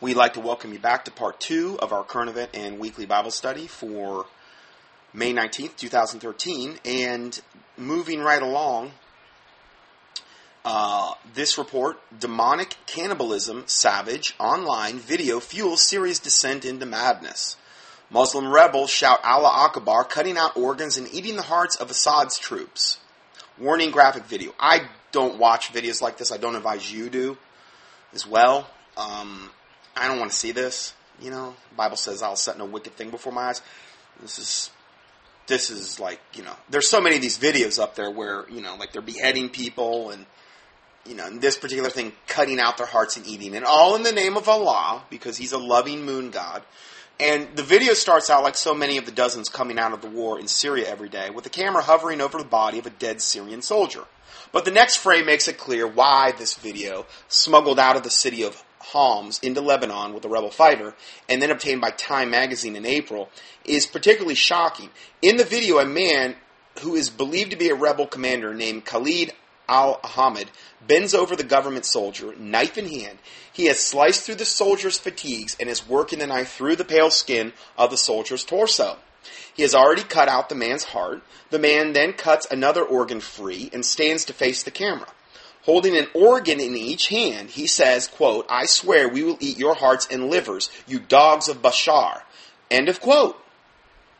We'd like to welcome you back to part 2 of our current event and weekly Bible study for May 19th, 2013. And moving right along, this report, Demonic Cannibalism, Savage, Online, Video Fuels Serious Descent into Madness. Muslim rebels shout Allah Akbar, cutting out organs and eating the hearts of Assad's troops. Warning, graphic video. I don't watch videos like this. I don't advise you to as well. I don't want to see this. You know, the Bible says I'll set no wicked thing before my eyes. This is like, you know, there's so many of these videos up there where, you know, like they're beheading people and, you know, and this particular thing, cutting out their hearts and eating, and all in the name of Allah, because he's a loving moon god. And the video starts out like so many of the dozens coming out of the war in Syria every day, with the camera hovering over the body of a dead Syrian soldier. But the next frame makes it clear why this video, smuggled out of the city of Homs into Lebanon with a rebel fighter, and then obtained by Time magazine in April, is particularly shocking. In the video, a man who is believed to be a rebel commander named Khalid al-Ahmad bends over the government soldier, knife in hand. He has sliced through the soldier's fatigues and is working the knife through the pale skin of the soldier's torso. He has already cut out the man's heart. The man then cuts another organ free and stands to face the camera. Holding an organ in each hand, he says, quote, "I swear we will eat your hearts and livers, you dogs of Bashar." End of quote.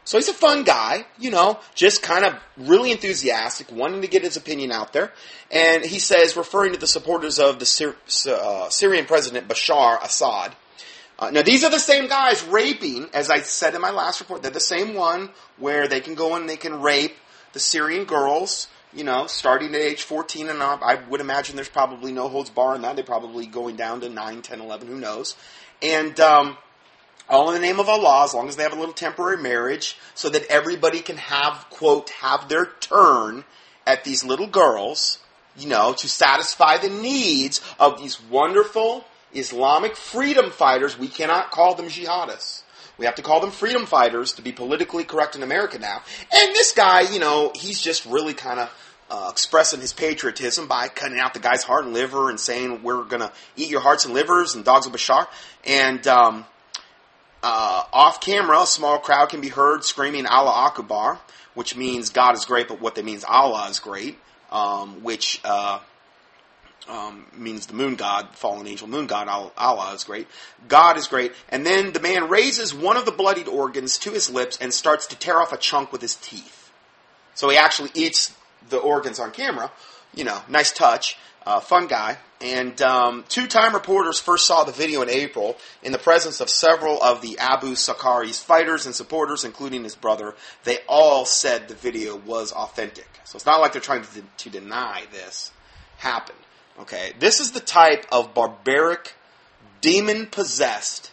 So he's a fun guy, you know, just kind of really enthusiastic, wanting to get his opinion out there. And he says, referring to the supporters of the Syrian president Bashar Assad, now these are the same guys raping, as I said in my last report, they're the same one where they can go and they can rape the Syrian girls, you know, starting at age 14 and up. I would imagine there's probably no holds barred on that. They're probably going down to 9, 10, 11, who knows. And all in the name of Allah, as long as they have a little temporary marriage, so that everybody can have, quote, have their turn at these little girls, you know, to satisfy the needs of these wonderful Islamic freedom fighters. We cannot call them jihadists. We have to call them freedom fighters to be politically correct in America now. And this guy, you know, he's just really kind of expressing his patriotism by cutting out the guy's heart and liver and saying, "We're going to eat your hearts and livers and dogs of Bashar." And off camera, a small crowd can be heard screaming Allah Akbar, which means God is great, but what that means, Allah is great, which means the moon god, fallen angel moon god, Allah is great. God is great. And then the man raises one of the bloodied organs to his lips and starts to tear off a chunk with his teeth. So he actually eats the organs on camera. You know, nice touch. Fun guy. And two-time reporters first saw the video in April in the presence of several of the Abu Sakkari's fighters and supporters, including his brother. They all said the video was authentic. So it's not like they're trying to deny this happened. Okay, this is the type of barbaric, demon-possessed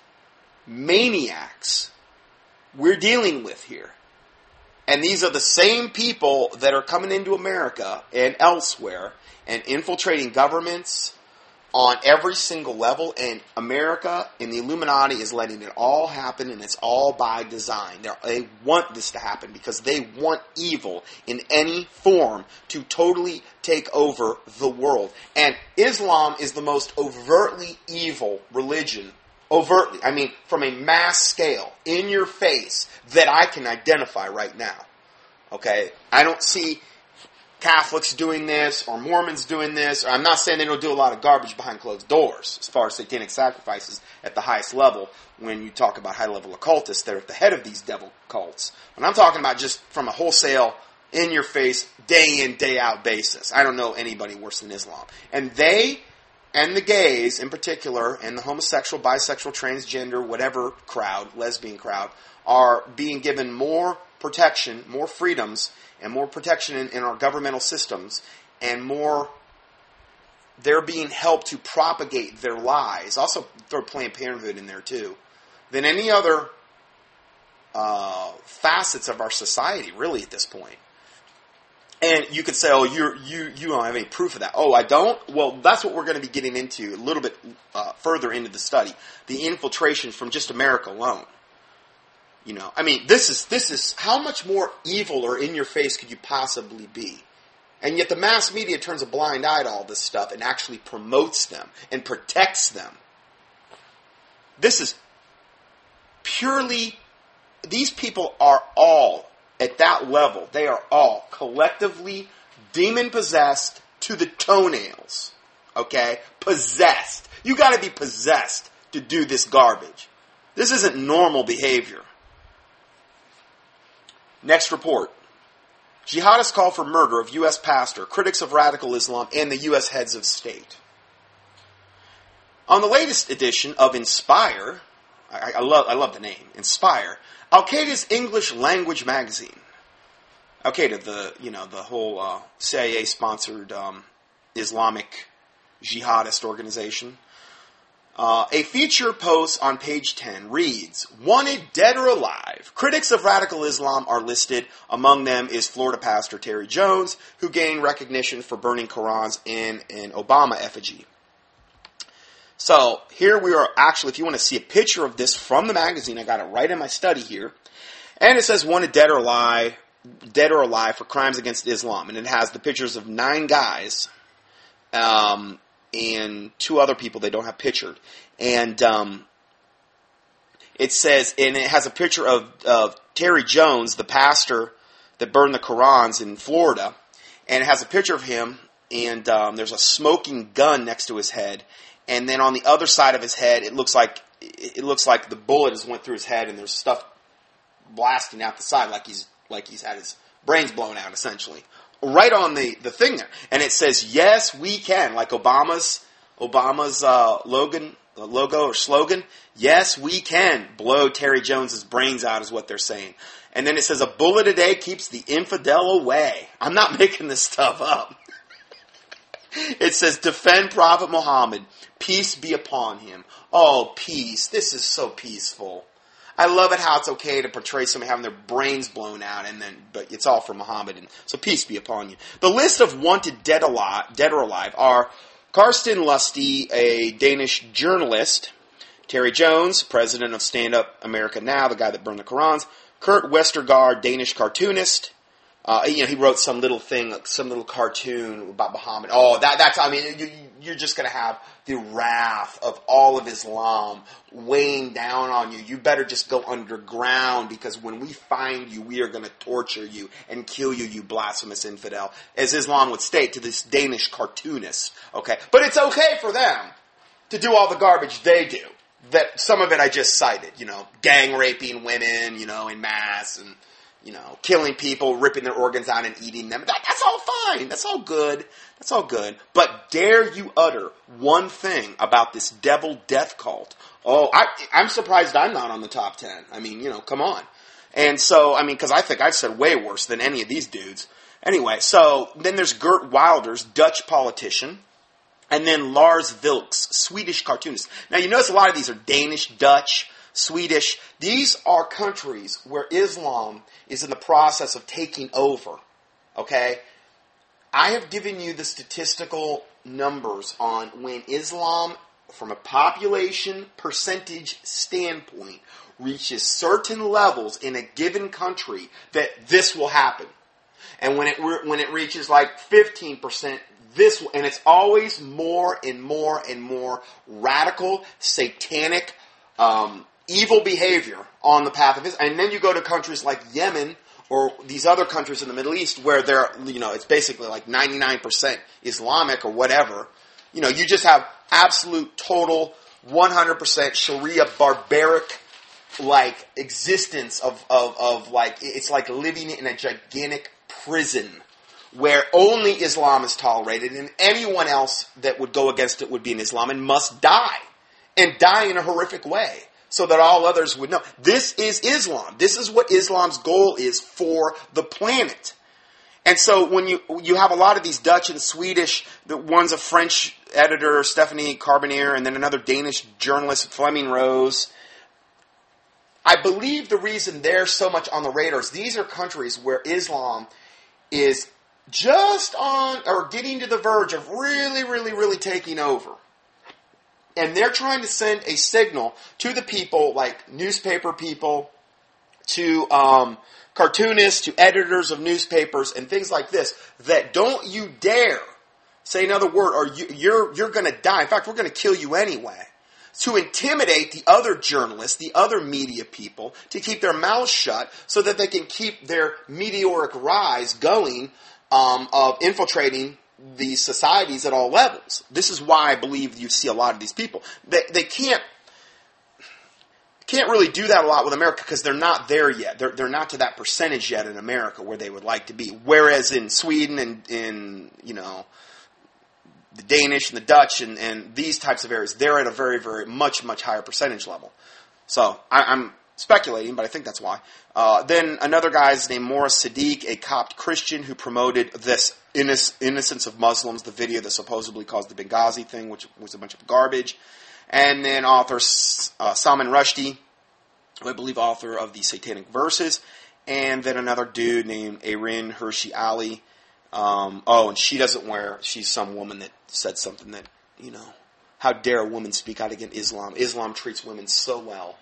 maniacs we're dealing with here. And these are the same people that are coming into America and elsewhere and infiltrating governments on every single level. And America and the Illuminati is letting it all happen, and it's all by design. They want this to happen because they want evil in any form to totally take over the world. And Islam is the most overtly evil religion. Overtly, I mean, from a mass scale, in your face, that I can identify right now. Okay, I don't see Catholics doing this, or Mormons doing this, or I'm not saying they don't do a lot of garbage behind closed doors, as far as satanic sacrifices at the highest level. When you talk about high-level occultists, they're at the head of these devil cults. And I'm talking about just from a wholesale, in-your-face, day-in, day-out basis. I don't know anybody worse than Islam. And they, and the gays in particular, and the homosexual, bisexual, transgender, whatever crowd, lesbian crowd, are being given more protection, more freedoms, and more protection in our governmental systems, and more, they're being helped to propagate their lies, also throw Planned Parenthood in there too, than any other facets of our society, really, at this point. And you could say, "Oh, you don't have any proof of that." Oh, I don't? Well, that's what we're going to be getting into a little bit further into the study. The infiltration from just America alone. You know, I mean, this is how much more evil or in your face could you possibly be? And yet the mass media turns a blind eye to all this stuff and actually promotes them and protects them. This is purely, these people are all at that level. They are all collectively demon-possessed to the toenails. Okay? Possessed. You got to be possessed to do this garbage. This isn't normal behavior. Next report. Jihadists call for murder of U.S. pastor, critics of radical Islam, and the U.S. heads of state. On the latest edition of Inspire, I love the name, Inspire, Al Qaeda's English language magazine. Al Qaeda, the whole CIA-sponsored Islamic jihadist organization. A feature post on page 10 reads, "Wanted dead or alive, critics of radical Islam are listed. Among them is Florida pastor Terry Jones, who gained recognition for burning Qurans in an Obama effigy." So here we are, actually, if you want to see a picture of this from the magazine, I got it right in my study here. And it says, "Wanted dead or alive for crimes against Islam." And it has the pictures of 9 guys, and 2 other people they don't have pictured. And it says, and it has a picture of Terry Jones, the pastor that burned the Qurans in Florida. And it has a picture of him, and there's a smoking gun next to his head. And then on the other side of his head, it looks like the bullet has went through his head, and there's stuff blasting out the side, like he's had his brains blown out, essentially. Right on the thing there. And it says, "Yes, we can." Like Obama's logo or slogan. "Yes, we can blow Terry Jones's brains out," is what they're saying. And then it says, "A bullet a day keeps the infidel away." I'm not making this stuff up. It says, "Defend Prophet Muhammad. Peace be upon him." Oh, peace. This is so peaceful. I love it how it's okay to portray someone having their brains blown out, but it's all for Muhammad. And so peace be upon you. The list of wanted dead or alive are Karsten Lusty, a Danish journalist; Terry Jones, president of Stand Up America Now, the guy that burned the Qurans; Kurt Westergaard, Danish cartoonist. He wrote some little thing, like some little cartoon about Muhammad. Oh, that's, I mean, you're just going to have the wrath of all of Islam weighing down on you. You better just go underground, because when we find you, we are going to torture you and kill you, you blasphemous infidel, as Islam would state to this Danish cartoonist. Okay, but it's okay for them to do all the garbage they do. That some of it I just cited, gang raping women, in mass, and killing people, ripping their organs out and eating them. That's all fine. That's all good. That's all good. But dare you utter one thing about this devil death cult? Oh, I'm surprised I'm not on the top 10. I mean, come on. And so, I mean, because I think I've said way worse than any of these dudes. Anyway, so then there's Gert Wilders, Dutch politician. And then Lars Vilks, Swedish cartoonist. Now, you notice a lot of these are Danish, Dutch, Swedish. These are countries where Islam is in the process of taking over. Okay? I have given you the statistical numbers on when Islam, from a population percentage standpoint, reaches certain levels in a given country, that this will happen. And when it reaches like 15%, and it's always more and more and more radical, satanic, evil behavior on the path of Islam. And then you go to countries like Yemen or these other countries in the Middle East where they're, it's basically like 99% Islamic or whatever. You just have absolute, total, 100% Sharia barbaric, existence of it's like living in a gigantic prison where only Islam is tolerated, and anyone else that would go against it would be an Islam and must die, and die in a horrific way, so that all others would know. This is Islam. This is what Islam's goal is for the planet. And so when you have a lot of these Dutch and Swedish, one's a French editor, Stephanie Carbonier, and then another Danish journalist, Flemming Rose. I believe the reason they're so much on the radar is these are countries where Islam is just on, or getting to the verge of really, really, really taking over. And they're trying to send a signal to the people, like newspaper people, to cartoonists, to editors of newspapers, and things like this, that don't you dare say another word, or you're going to die. In fact, we're going to kill you anyway. to intimidate the other journalists, the other media people, to keep their mouths shut so that they can keep their meteoric rise going of infiltrating these societies at all levels. This is why I believe you see a lot of these people. They can't really do that a lot with America because they're not there yet. They're not to that percentage yet in America where they would like to be. Whereas in Sweden and in, the Danish and the Dutch and these types of areas, they're at a very, very much, much higher percentage level. So I'm speculating, but I think that's why. Then another guy's named Morris Sadek, a Copt Christian who promoted this Innocence of Muslims, the video that supposedly caused the Benghazi thing, which was a bunch of garbage. And then author Salman Rushdie, who I believe author of The Satanic Verses. And then another dude named Ayaan Hirsi Ali. And she doesn't wear, she's some woman that said something that, how dare a woman speak out against Islam? Islam treats women so well.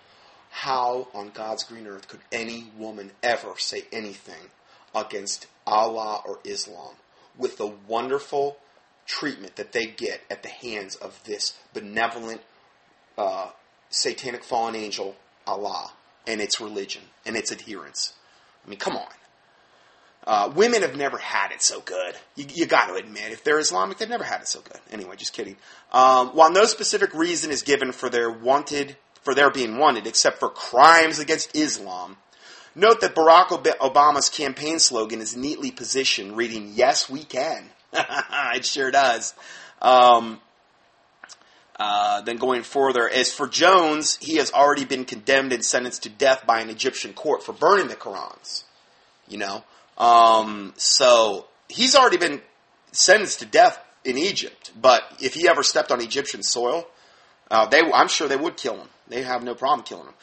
How on God's green earth could any woman ever say anything against Allah or Islam with the wonderful treatment that they get at the hands of this benevolent satanic fallen angel, Allah, and its religion, and its adherents? I mean, come on. Women have never had it so good. You got to admit, if they're Islamic, they've never had it so good. Anyway, just kidding. While no specific reason is given for their being wanted, except for crimes against Islam, note that Barack Obama's campaign slogan is neatly positioned, reading, "Yes, we can." It sure does. Then going further, as for Jones, he has already been condemned and sentenced to death by an Egyptian court for burning the Qurans. So he's already been sentenced to death in Egypt. But if he ever stepped on Egyptian soil, I'm sure they would kill him. They have no problem killing him.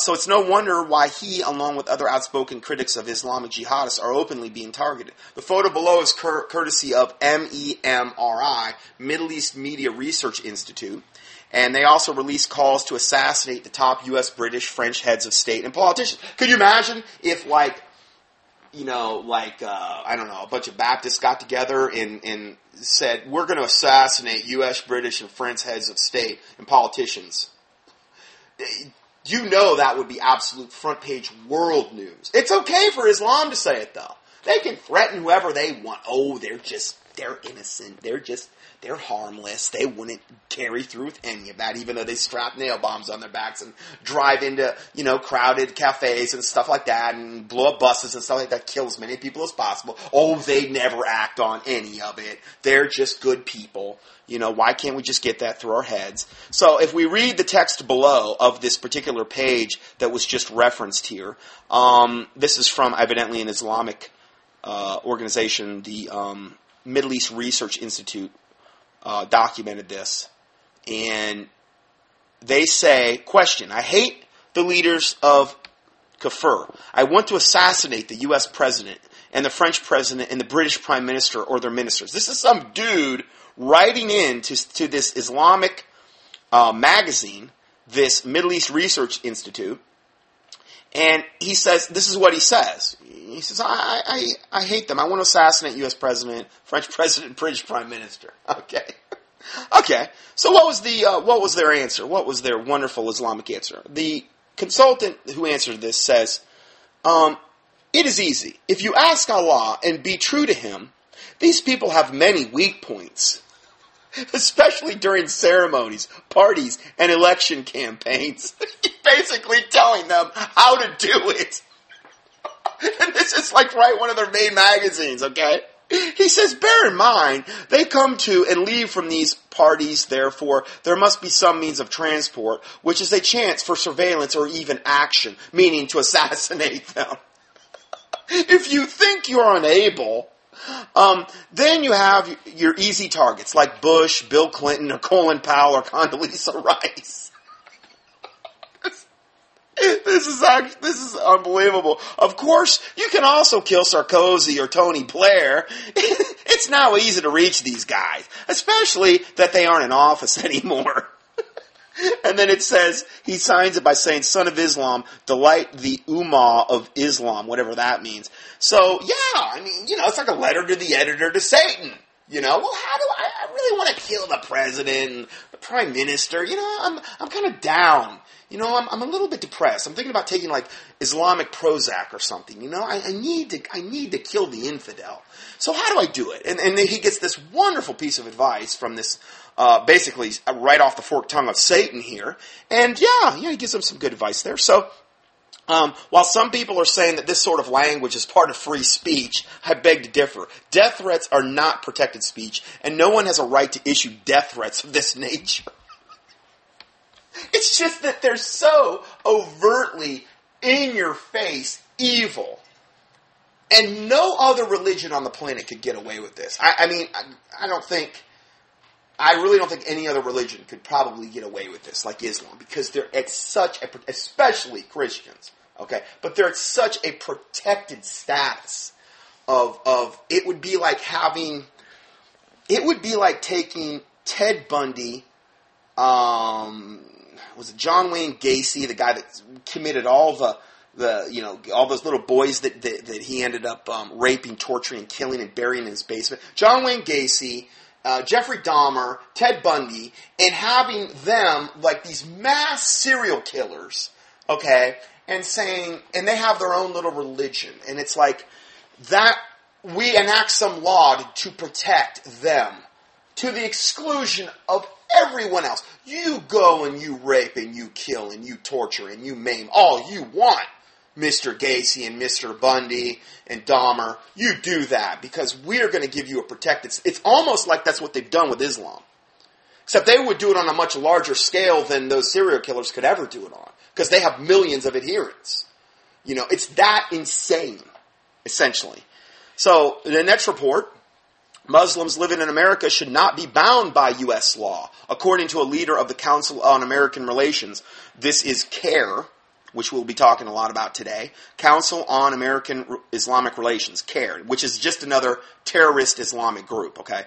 So it's no wonder why he, along with other outspoken critics of Islamic jihadists, are openly being targeted. The photo below is courtesy of MEMRI, Middle East Media Research Institute. And they also released calls to assassinate the top U.S., British, French heads of state and politicians. Could you imagine if, a bunch of Baptists got together and said, we're going to assassinate U.S., British, and French heads of state and politicians? That would be absolute front-page world news. It's okay for Islam to say it, though. They can threaten whoever they want. Oh, they're innocent. They're harmless. They wouldn't carry through with any of that, even though they strap nail bombs on their backs and drive into, crowded cafes and stuff like that and blow up buses and stuff like that, kill as many people as possible. Oh, they never act on any of it. They're just good people. Why can't we just get that through our heads? So if we read the text below of this particular page that was just referenced here, this is from evidently an Islamic organization, the Middle East Research Institute. Documented this, and they say, question, I hate the leaders of Kafir. I want to assassinate the U.S. president and the French president and the British prime minister or their ministers. This is some dude writing in to this Islamic magazine, this Middle East Research Institute, and he says, this is what he says. He says, I hate them. I want to assassinate U.S. president, French president, British prime minister. Okay. So what was their answer? What was their wonderful Islamic answer? The consultant who answered this says, it is easy. If you ask Allah and be true to him, these people have many weak points, especially during ceremonies, parties, and election campaigns. Basically telling them how to do it. And this is write one of their main magazines, okay? He says, bear in mind, they come to and leave from these parties, therefore, there must be some means of transport, which is a chance for surveillance or even action, meaning to assassinate them. If you think you're unable, then you have your easy targets, like Bush, Bill Clinton, or Colin Powell, or Condoleezza Rice. This is unbelievable. Of course, you can also kill Sarkozy or Tony Blair. It's now easy to reach these guys, especially that they aren't in office anymore. And then it says, he signs it by saying, Son of Islam, delight the Ummah of Islam, whatever that means. So, yeah, it's like a letter to the editor to Satan. You know, well, how do I really want to kill the president and the prime minister? You know, I'm kind of down. You know, I'm a little bit depressed. I'm thinking about taking like Islamic Prozac or something. You know, I need to kill the infidel. So how do I do it? And then he gets this wonderful piece of advice from this basically right off the forked tongue of Satan here. And yeah, he gives him some good advice there. So. While some people are saying that this sort of language is part of free speech, I beg to differ. Death threats are not protected speech, and no one has a right to issue death threats of this nature. It's just that they're so overtly in-your-face evil. And no other religion on the planet could get away with this. I really don't think any other religion could probably get away with this, like Islam, because they're at such a, especially Christians, okay? But they're at such a protected status of it would be like having, it would be like taking Ted Bundy, was it John Wayne Gacy, the guy that committed all the you know, all those little boys that he ended up raping, torturing, killing, and burying in his basement. John Wayne Gacy. Jeffrey Dahmer, Ted Bundy, and having them like these mass serial killers, okay, and saying, and they have their own little religion, and it's like that we enact some law to protect them to the exclusion of everyone else. You go and you rape and you kill and you torture and you maim all you want, Mr. Gacy and Mr. Bundy and Dahmer, you do that because we're going to give you a protected... It's almost like that's what they've done with Islam. Except they would do it on a much larger scale than those serial killers could ever do it on because they have millions of adherents. You know, it's that insane, essentially. So, in the next report, Muslims living in America should not be bound by U.S. law. According to a leader of the Council on American Relations, this is CARE... which we'll be talking a lot about today, Council on American-Islamic Relations, CAIR, which is just another terrorist Islamic group, okay?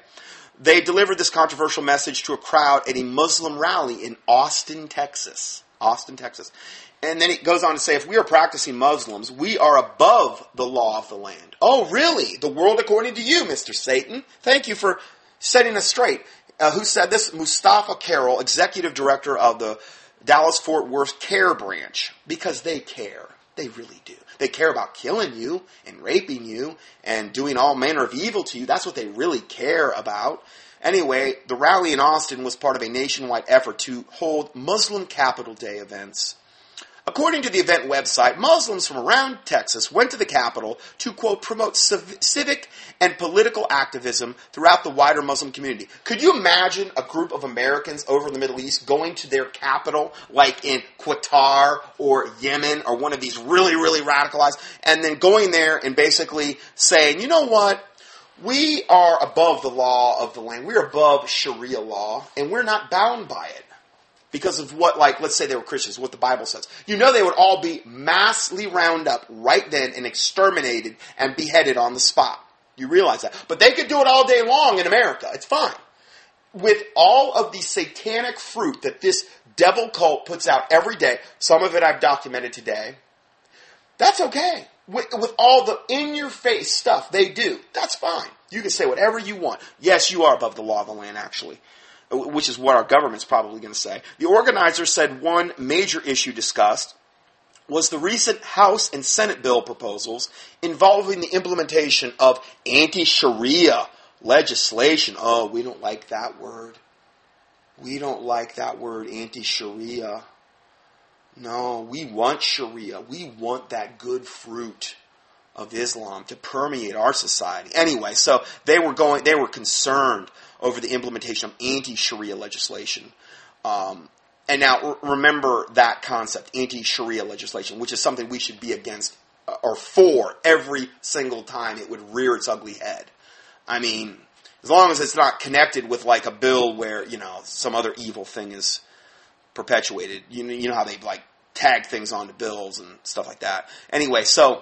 They delivered this controversial message to a crowd at a Muslim rally in Austin, Texas. And then it goes on to say, if we are practicing Muslims, we are above the law of the land. Oh, really? The world according to you, Mr. Satan. Thank you for setting us straight. Who said this? Mustafa Carroll, executive director of the Dallas-Fort Worth CARE branch, because they care. They really do. They care about killing you and raping you and doing all manner of evil to you. That's what they really care about. Anyway, the rally in Austin was part of a nationwide effort to hold Muslim Capital Day events. According to the event website, Muslims from around Texas went to the Capitol to, quote, promote civic and political activism throughout the wider Muslim community. Could you imagine a group of Americans over in the Middle East going to their capital, like in Qatar or Yemen or one of these really, really radicalized, and then going there and basically saying, you know what? We are above the law of the land. We're above Sharia law, and we're not bound by it. Because of what, like, let's say they were Christians, what the Bible says. You know they would all be massively round up right then and exterminated and beheaded on the spot. You realize that. But they could do it all day long in America. It's fine. With all of the satanic fruit that this devil cult puts out every day, some of it I've documented today, that's okay. With all the in-your-face stuff they do, that's fine. You can say whatever you want. Yes, you are above the law of the land, actually. Which is what our government's probably going to say. The organizer said one major issue discussed was the recent House and Senate bill proposals involving the implementation of anti-Sharia legislation. Oh, we don't like that word. We don't like that word, anti-Sharia. No, we want Sharia. We want that good fruit of Islam to permeate our society. Anyway, so they were concerned over the implementation of anti-Sharia legislation. And now, remember that concept, anti-Sharia legislation, which is something we should be against or for every single time it would rear its ugly head. I mean, as long as it's not connected with like a bill where, you know, some other evil thing is perpetuated. You know how they like tag things onto bills and stuff like that. Anyway, so...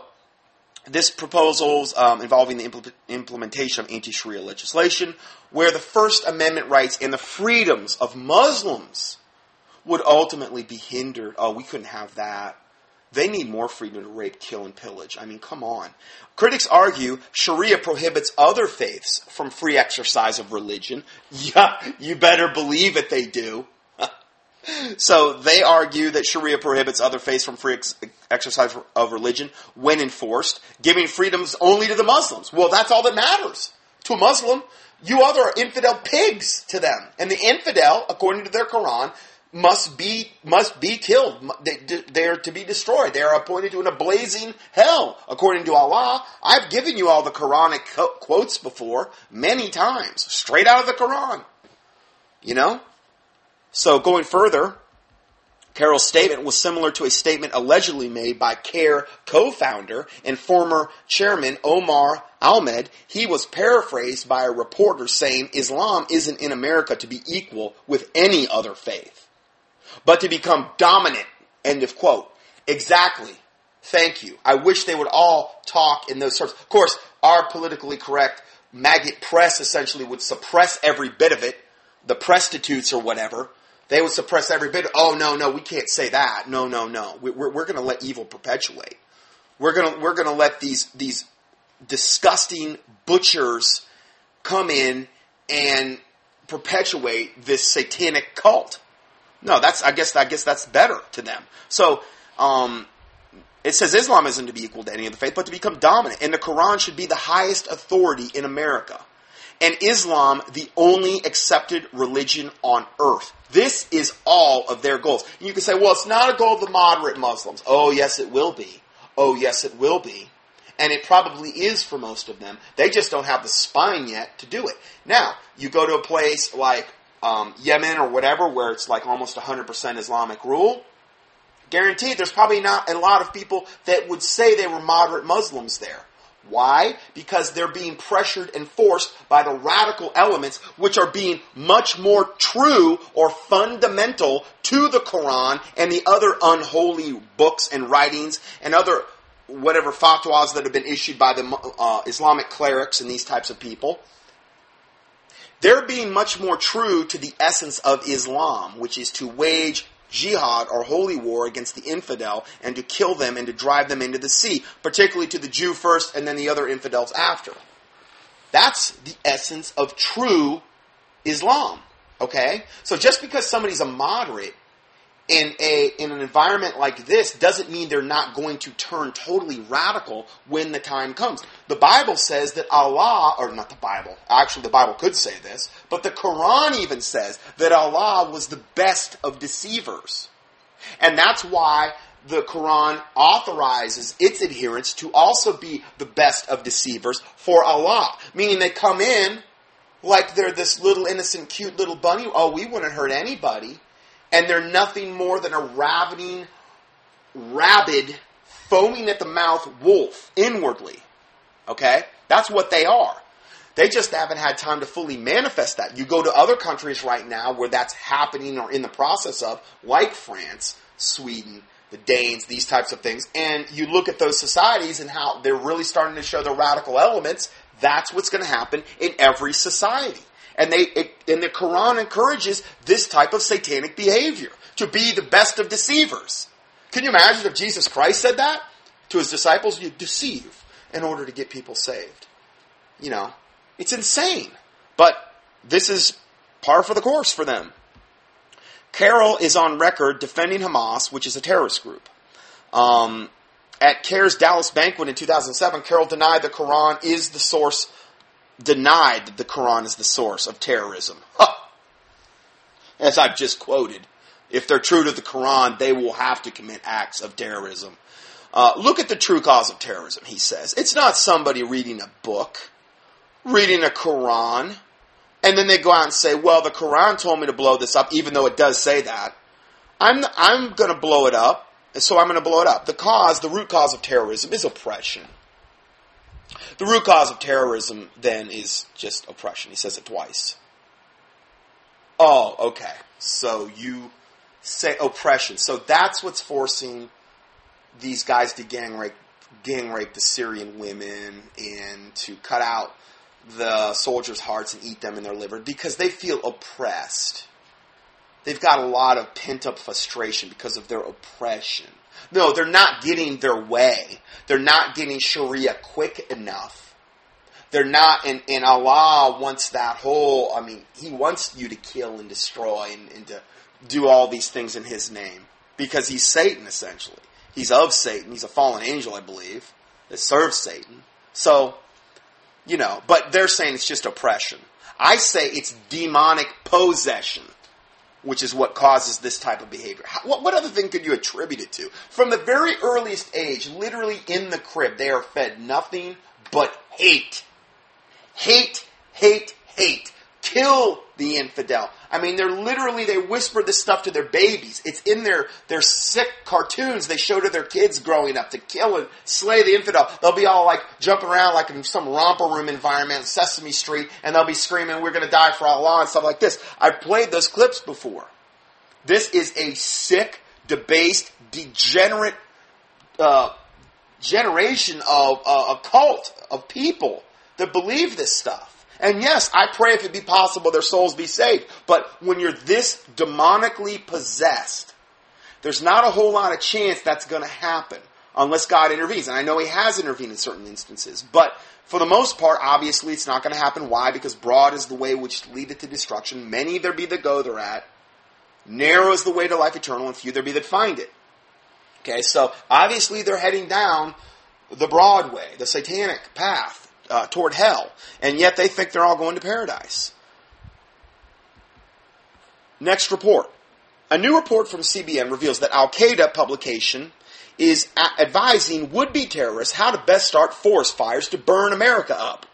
this proposal's involving the implementation of anti-Sharia legislation, where the First Amendment rights and the freedoms of Muslims would ultimately be hindered. Oh, we couldn't have that. They need more freedom to rape, kill, and pillage. I mean, come on. Critics argue Sharia prohibits other faiths from free exercise of religion. Yeah, you better believe it, they do. So they argue that Sharia prohibits other faiths from free exercise of religion when enforced, giving freedoms only to the Muslims. Well, that's all that matters. To a Muslim, you other are infidel pigs to them. And the infidel, according to their Quran, must be killed. They are to be destroyed. They are appointed to an ablazing hell. According to Allah, I've given you all the Quranic quotes before, many times, straight out of the Quran. You know? So going further, Carroll's statement was similar to a statement allegedly made by CARE co-founder and former chairman Omar Ahmed. He was paraphrased by a reporter saying, Islam isn't in America to be equal with any other faith, but to become dominant, end of quote. Exactly. Thank you. I wish they would all talk in those terms. Of course, our politically correct maggot press essentially would suppress every bit of it. The prostitutes or whatever, they would suppress every bit. Oh, no, we can't say that. No. We're going to let evil perpetuate. We're going to let these disgusting butchers come in and perpetuate this satanic cult. No, I guess that's better to them. So it says Islam isn't to be equal to any other faith, but to become dominant. And the Quran should be the highest authority in America, and Islam the only accepted religion on earth. This is all of their goals. And you can say, well, it's not a goal of the moderate Muslims. Oh, yes, it will be. Oh, yes, it will be. And it probably is for most of them. They just don't have the spine yet to do it. Now, you go to a place like Yemen or whatever, where it's like almost 100% Islamic rule, guaranteed there's probably not a lot of people that would say they were moderate Muslims there. Why? Because they're being pressured and forced by the radical elements, which are being much more true or fundamental to the Quran and the other unholy books and writings and other whatever fatwas that have been issued by the Islamic clerics and these types of people. They're being much more true to the essence of Islam, which is to wage jihad or holy war against the infidel and to kill them and to drive them into the sea, particularly to the Jew first and then the other infidels after. That's the essence of true Islam, okay? So just because somebody's a moderate in an environment like this doesn't mean they're not going to turn totally radical when the time comes. The Bible says that Allah, or not the Bible, actually the Bible could say this, but the Quran even says that Allah was the best of deceivers. And that's why the Quran authorizes its adherents to also be the best of deceivers for Allah. Meaning they come in like they're this little innocent, cute little bunny. Oh, we wouldn't hurt anybody. And they're nothing more than a ravening, rabid, foaming at the mouth wolf inwardly. Okay? That's what they are. They just haven't had time to fully manifest that. You go to other countries right now where that's happening or in the process of, like France, Sweden, the Danes, these types of things. And you look at those societies and how they're really starting to show their radical elements. That's what's going to happen in every society. And the Quran encourages this type of satanic behavior, to be the best of deceivers. Can you imagine if Jesus Christ said that to his disciples? You deceive in order to get people saved. You know, it's insane. But this is par for the course for them. Carroll is on record defending Hamas, which is a terrorist group. At CARE's Dallas banquet in 2007, Carroll denied the Quran is the source denied that the Quran is the source of terrorism. As I've just quoted, if they're true to the Quran, they will have to commit acts of terrorism. Look at the true cause of terrorism, he says. It's not somebody reading a book, reading a Quran, and then they go out and say, well, the Quran told me to blow this up, even though it does say that. I'm going to blow it up, so I'm going to blow it up. The root cause of terrorism is oppression. The root cause of terrorism, then, is just oppression. He says it twice. Oh, okay. So you say oppression. So that's what's forcing these guys to gang rape the Syrian women and to cut out the soldiers' hearts and eat them in their liver because they feel oppressed. They've got a lot of pent-up frustration because of their oppression. No, they're not getting their way. They're not getting Sharia quick enough. They're not, and Allah wants that whole, I mean, He wants you to kill and destroy and to do all these things in His name. Because He's Satan, essentially. He's of Satan. He's a fallen angel, I believe, that serves Satan. So, you know, but they're saying it's just oppression. I say it's demonic possession, which is what causes this type of behavior. What other thing could you attribute it to? From the very earliest age, literally in the crib, they are fed nothing but hate. Hate, hate, hate. Kill the infidel. I mean, they're literally, they whisper this stuff to their babies. It's in their sick cartoons they show to their kids growing up, to kill and slay the infidel. They'll be all like jumping around like in some romper room environment, Sesame Street, and they'll be screaming, "We're going to die for Allah," and stuff like this. I've played those clips before. This is a sick, debased, degenerate generation of a cult of people that believe this stuff. And yes, I pray if it be possible their souls be saved. But when you're this demonically possessed, there's not a whole lot of chance that's going to happen unless God intervenes. And I know He has intervened in certain instances. But for the most part, obviously, it's not going to happen. Why? Because broad is the way which leadeth to destruction. Many there be that go thereat. Narrow is the way to life eternal, and few there be that find it. Okay, so obviously they're heading down the broad way, the satanic path. Toward hell, and yet they think they're all going to paradise. Next report. A new report from CBN reveals that Al Qaeda publication is advising would-be terrorists how to best start forest fires to burn America up.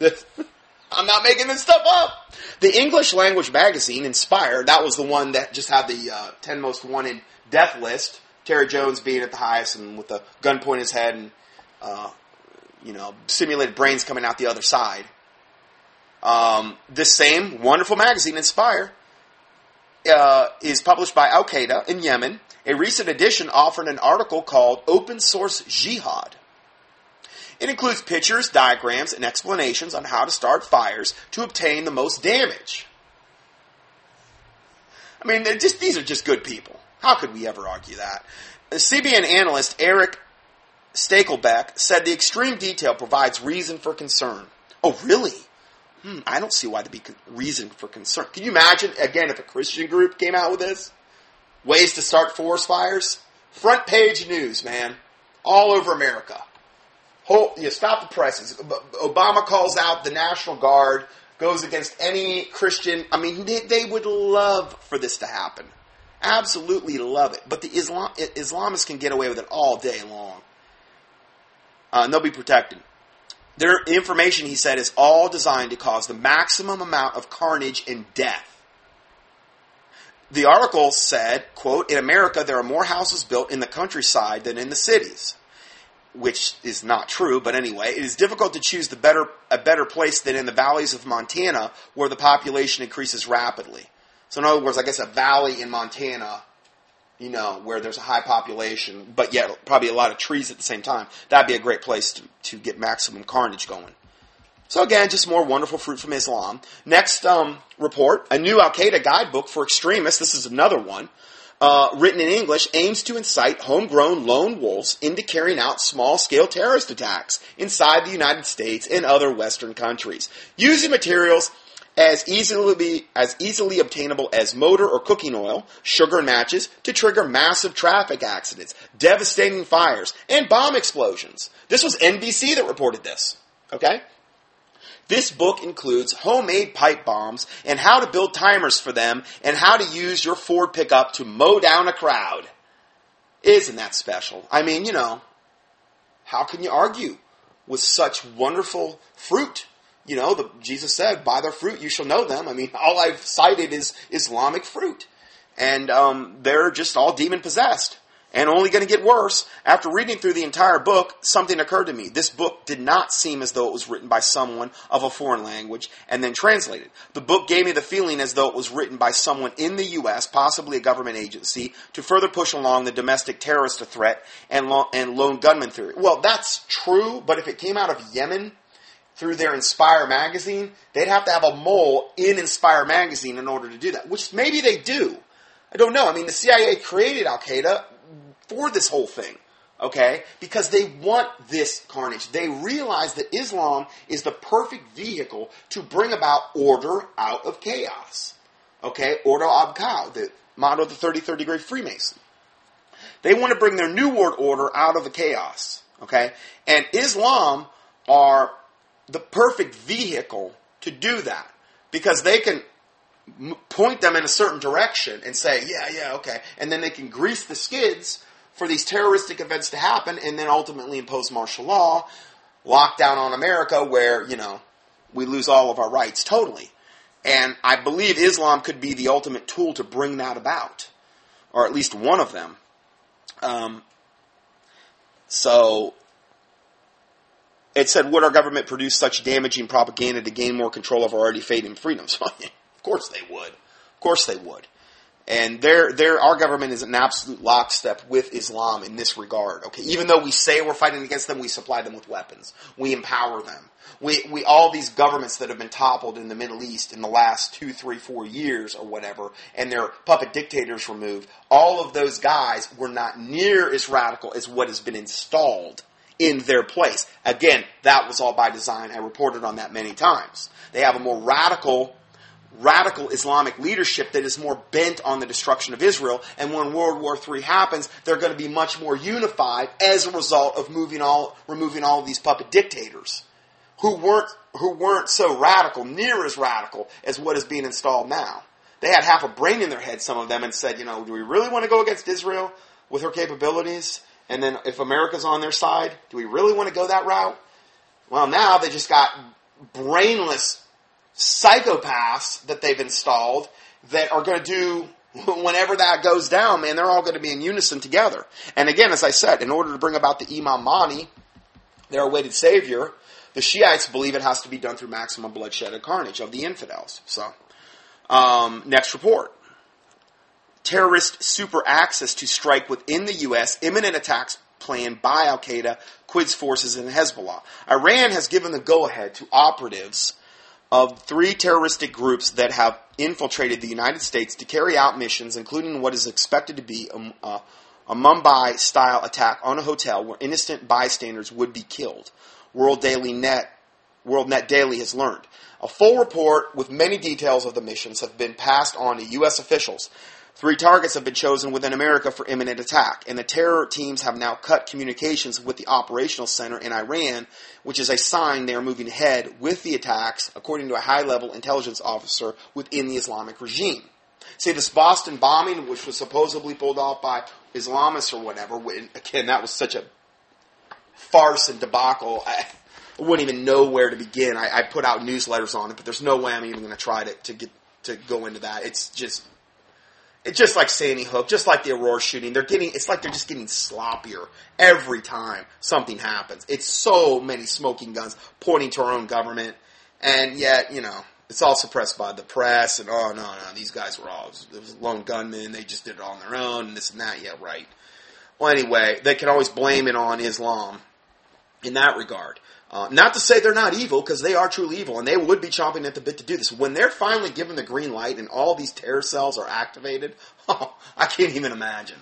I'm not making this stuff up. The English language magazine Inspire, that was the one that just had the 10 most wanted death list, Terry Jones being at the highest and with a gun point in his head and simulated brains coming out the other side. This same wonderful magazine, Inspire, is published by Al Qaeda in Yemen. A recent edition offered an article called Open Source Jihad. It includes pictures, diagrams, and explanations on how to start fires to obtain the most damage. I mean, these are just good people. How could we ever argue that? CBN analyst Eric Stakelbeck said the extreme detail provides reason for concern. Oh, really? I don't see why there'd be reason for concern. Can you imagine, again, if a Christian group came out with this? Ways to start forest fires? Front page news, man. All over America. Stop the presses. Obama calls out the National Guard, goes against any Christian. I mean, they would love for this to happen. Absolutely love it. But the Islamists can get away with it all day long. And they'll be protected. Their information, he said, is all designed to cause the maximum amount of carnage and death. The article said, quote, "In America, there are more houses built in the countryside than in the cities," which is not true, but anyway, "it is difficult to choose a better place than in the valleys of Montana, where the population increases rapidly." So in other words, I guess a valley in Montana, where there's a high population, but yet probably a lot of trees at the same time. That'd be a great place to get maximum carnage going. So again, just more wonderful fruit from Islam. Next report, a new Al-Qaeda guidebook for extremists, this is another one, written in English, aims to incite homegrown lone wolves into carrying out small-scale terrorist attacks inside the United States and other Western countries, using materials as easily obtainable as motor or cooking oil, sugar and matches, to trigger massive traffic accidents, devastating fires, and bomb explosions. This was NBC that reported this, okay? This book includes homemade pipe bombs and how to build timers for them and how to use your Ford pickup to mow down a crowd. Isn't that special? I mean, how can you argue with such wonderful fruit? Jesus said, "By their fruit you shall know them." I mean, all I've cited is Islamic fruit. And they're just all demon-possessed and only going to get worse. After reading through the entire book, something occurred to me. This book did not seem as though it was written by someone of a foreign language and then translated. The book gave me the feeling as though it was written by someone in the U.S., possibly a government agency, to further push along the domestic terrorist threat and lone gunman theory. Well, that's true, but if it came out of Yemen, through their Inspire magazine, they'd have to have a mole in Inspire magazine in order to do that, which maybe they do. I don't know. I mean, the CIA created Al-Qaeda for this whole thing, okay? Because they want this carnage. They realize that Islam is the perfect vehicle to bring about order out of chaos, okay? Ordo ab Chao, the motto of the 33rd degree Freemason. They want to bring their New World Order out of the chaos, okay? And Islam are the perfect vehicle to do that because they can point them in a certain direction and say, yeah, okay. And then they can grease the skids for these terroristic events to happen and then ultimately impose martial law, lockdown on America where, we lose all of our rights totally. And I believe Islam could be the ultimate tool to bring that about, or at least one of them. So it said, would our government produce such damaging propaganda to gain more control of our already fading freedoms? Of course they would. Of course they would. And our government is an absolute lockstep with Islam in this regard. Okay, even though we say we're fighting against them, we supply them with weapons. We empower them. We all these governments that have been toppled in the Middle East in the last 2, 3, 4 years or whatever, and their puppet dictators removed, all of those guys were not near as radical as what has been installed in their place. Again, that was all by design. I reported on that many times. They have a more radical Islamic leadership that is more bent on the destruction of Israel, and when World War III happens, they're going to be much more unified as a result of removing all of these puppet dictators who weren't so radical, near as radical as what is being installed now. They had half a brain in their head, some of them, and said, do we really want to go against Israel with her capabilities? And then if America's on their side, do we really want to go that route? Well, now they just got brainless psychopaths that they've installed that are going to do, whenever that goes down, man, they're all going to be in unison together. And again, as I said, in order to bring about the Imam Mahdi, their awaited savior, the Shiites believe it has to be done through maximum bloodshed and carnage of the infidels. So, next report. Terrorist super axis to strike within the U.S., imminent attacks planned by Al-Qaeda, Quds forces, and Hezbollah. Iran has given the go-ahead to operatives of 3 terroristic groups that have infiltrated the United States to carry out missions, including what is expected to be a Mumbai-style attack on a hotel where innocent bystanders would be killed. World Net Daily has learned. A full report with many details of the missions have been passed on to U.S. officials. 3 targets have been chosen within America for imminent attack, and the terror teams have now cut communications with the operational center in Iran, which is a sign they are moving ahead with the attacks, according to a high-level intelligence officer within the Islamic regime. See, this Boston bombing, which was supposedly pulled off by Islamists or whatever, when, again, that was such a farce and debacle, I wouldn't even know where to begin. I put out newsletters on it, but there's no way I'm even going to try to go into that. It's just like Sandy Hook, just like the Aurora shooting. It's like they're just getting sloppier every time something happens. It's so many smoking guns pointing to our own government, and yet, it's all suppressed by the press, and these guys were all lone gunmen, they just did it all on their own, and this and that, yeah, right. Well, anyway, they can always blame it on Islam in that regard. Not to say they're not evil, because they are truly evil, and they would be chomping at the bit to do this. When they're finally given the green light and all these terror cells are activated, I can't even imagine.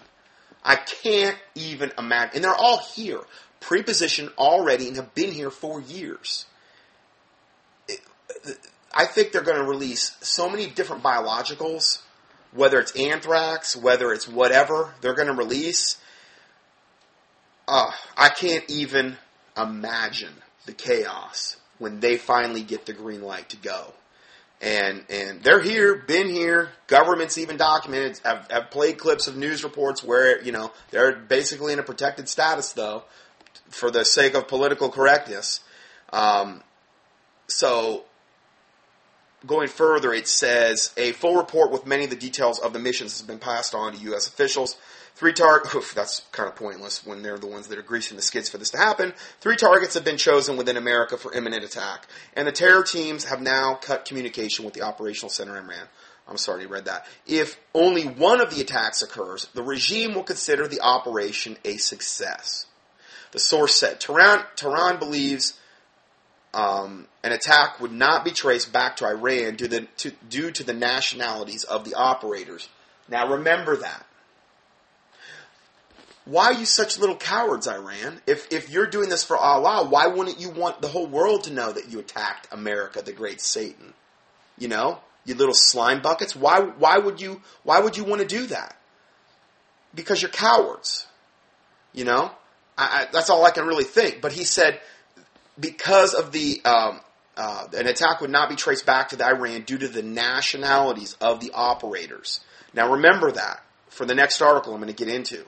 I can't even imagine. And they're all here, prepositioned already, and have been here for years. I think they're going to release so many different biologicals, whether it's anthrax, whether it's whatever they're going to release. I can't even imagine the chaos when they finally get the green light to go. And they're here, been here, governments even documented, have played clips of news reports where, they're basically in a protected status, though, for the sake of political correctness. So, going further, it says, a full report with many of the details of the missions has been passed on to U.S. officials. 3 targets, that's kind of pointless when they're the ones that are greasing the skids for this to happen. 3 targets have been chosen within America for imminent attack. And the terror teams have now cut communication with the operational center in Iran. I'm sorry, I read that. If only one of the attacks occurs, the regime will consider the operation a success. The source said, Tehran believes An attack would not be traced back to Iran due to the nationalities of the operators. Now remember that. Why are you such little cowards, Iran? If you're doing this for Allah, why wouldn't you want the whole world to know that you attacked America, the great Satan? You know, you little slime buckets. Why would you want to do that? Because you're cowards. You know, that's all I can really think. But he said, because of an attack would not be traced back to the Iran due to the nationalities of the operators. Now remember that for the next article I'm going to get into.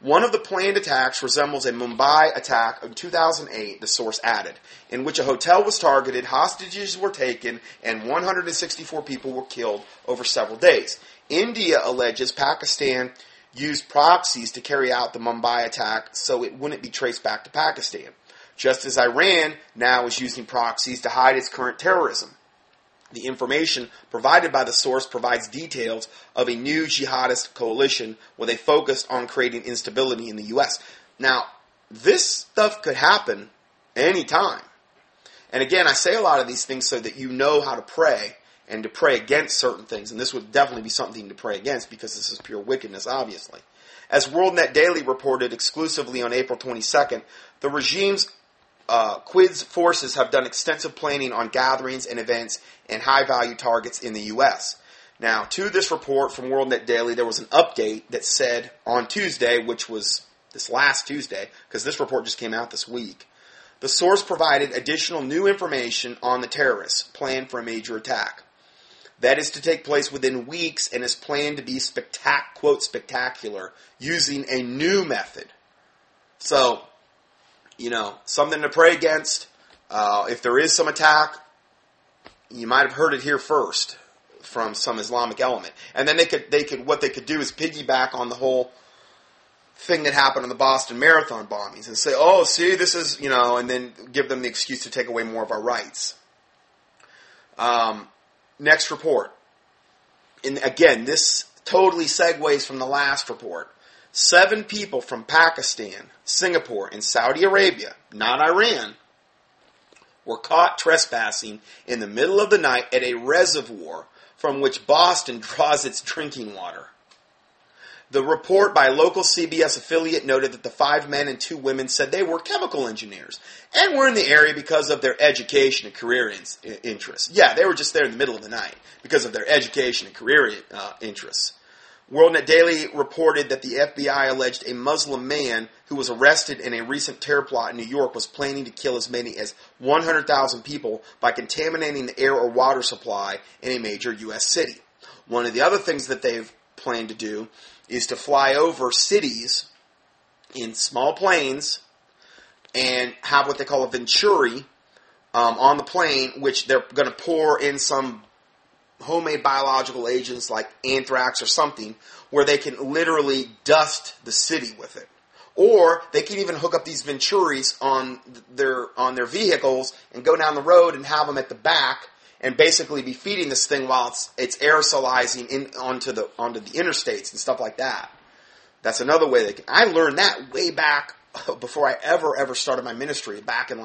One of the planned attacks resembles a Mumbai attack of 2008, the source added, in which a hotel was targeted, hostages were taken, and 164 people were killed over several days. India alleges Pakistan used proxies to carry out the Mumbai attack so it wouldn't be traced back to Pakistan, just as Iran now is using proxies to hide its current terrorism. The information provided by the source provides details of a new jihadist coalition where they focused on creating instability in the U.S. Now, this stuff could happen anytime. And again, I say a lot of these things so that you know how to pray and to pray against certain things. And this would definitely be something to pray against because this is pure wickedness, obviously. As World Net Daily reported exclusively on April 22nd, the regime's Quds forces have done extensive planning on gatherings and events and high-value targets in the U.S. Now, to this report from World Net Daily, there was an update that said on Tuesday, which was this last Tuesday, because this report just came out this week, the source provided additional new information on the terrorists' plan for a major attack. That is to take place within weeks and is planned to be, quote, spectacular, using a new method. So, you know, something to pray against. If there is some attack, you might have heard it here first from some Islamic element. And then what they could do is piggyback on the whole thing that happened on the Boston Marathon bombings and say, oh, see, this is, you know, and then give them the excuse to take away more of our rights. Next report. And again, this totally segues from the last report. 7 people from Pakistan, Singapore, and Saudi Arabia, not Iran, were caught trespassing in the middle of the night at a reservoir from which Boston draws its drinking water. The report by a local CBS affiliate noted that the 5 men and 2 women said they were chemical engineers and were in the area because of their education and career interests. Yeah, they were just there in the middle of the night because of their education and career interests. World Net Daily reported that the FBI alleged a Muslim man who was arrested in a recent terror plot in New York was planning to kill as many as 100,000 people by contaminating the air or water supply in a major U.S. city. One of the other things that they've planned to do is to fly over cities in small planes and have what they call a venturi on the plane, which they're going to pour in some homemade biological agents like anthrax or something, where they can literally dust the city with it. Or they can even hook up these venturis on their vehicles and go down the road and have them at the back and basically be feeding this thing while it's aerosolizing onto the interstates and stuff like that. That's another way they can. I learned that way back before I ever started my ministry, back in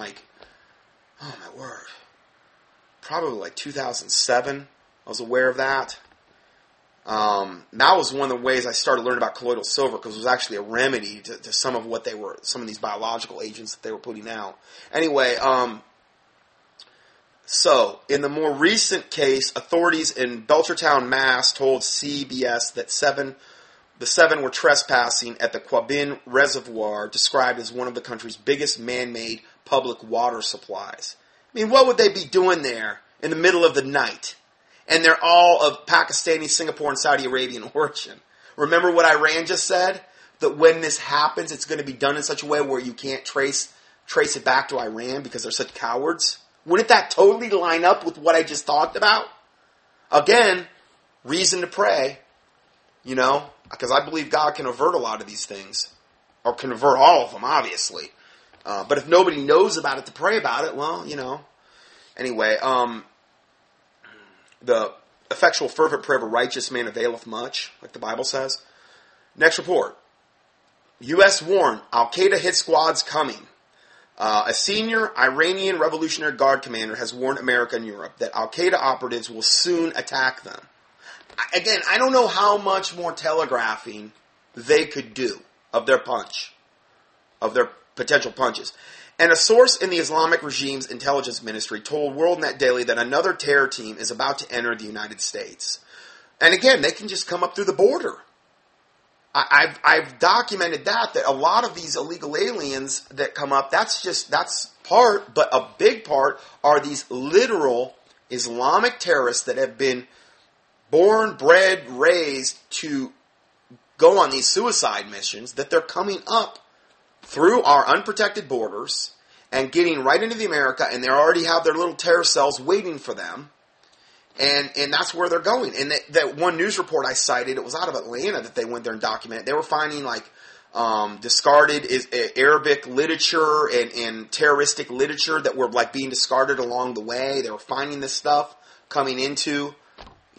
probably 2007. I was aware of that. That was one of the ways I started learning about colloidal silver, because it was actually a remedy to some of these biological agents that they were putting out. Anyway, so in the more recent case, authorities in Belchertown, Mass. Told CBS that the seven were trespassing at the Quabbin Reservoir, described as one of the country's biggest man-made public water supplies. I mean, what would they be doing there in the middle of the night? And they're all of Pakistani, Singapore, and Saudi Arabian origin. Remember what Iran just said? That when this happens, it's going to be done in such a way where you can't trace it back to Iran because they're such cowards? Wouldn't that totally line up with what I just talked about? Again, reason to pray, you know, because I believe God can avert a lot of these things, or can avert all of them, obviously. But if nobody knows about it to pray about it, well, you know. Anyway, the effectual fervent prayer of a righteous man availeth much, like the Bible says. Next report. U.S. warned Al Qaeda hit squads coming. A senior Iranian Revolutionary Guard commander has warned America and Europe that Al Qaeda operatives will soon attack them. Again, I don't know how much more telegraphing they could do of their punch, of their potential punches. And a source in the Islamic regime's intelligence ministry told World Net Daily that another terror team is about to enter the United States. And again, they can just come up through the border. I've documented that a lot of these illegal aliens that come up, that's part, but a big part are these literal Islamic terrorists that have been born, bred, raised to go on these suicide missions, that they're coming up through our unprotected borders and getting right into the America, and they already have their little terror cells waiting for them. And that's where they're going. And that one news report I cited, it was out of Atlanta that they went there and documented. They were finding discarded Arabic literature and terroristic literature that were being discarded along the way. They were finding this stuff coming into,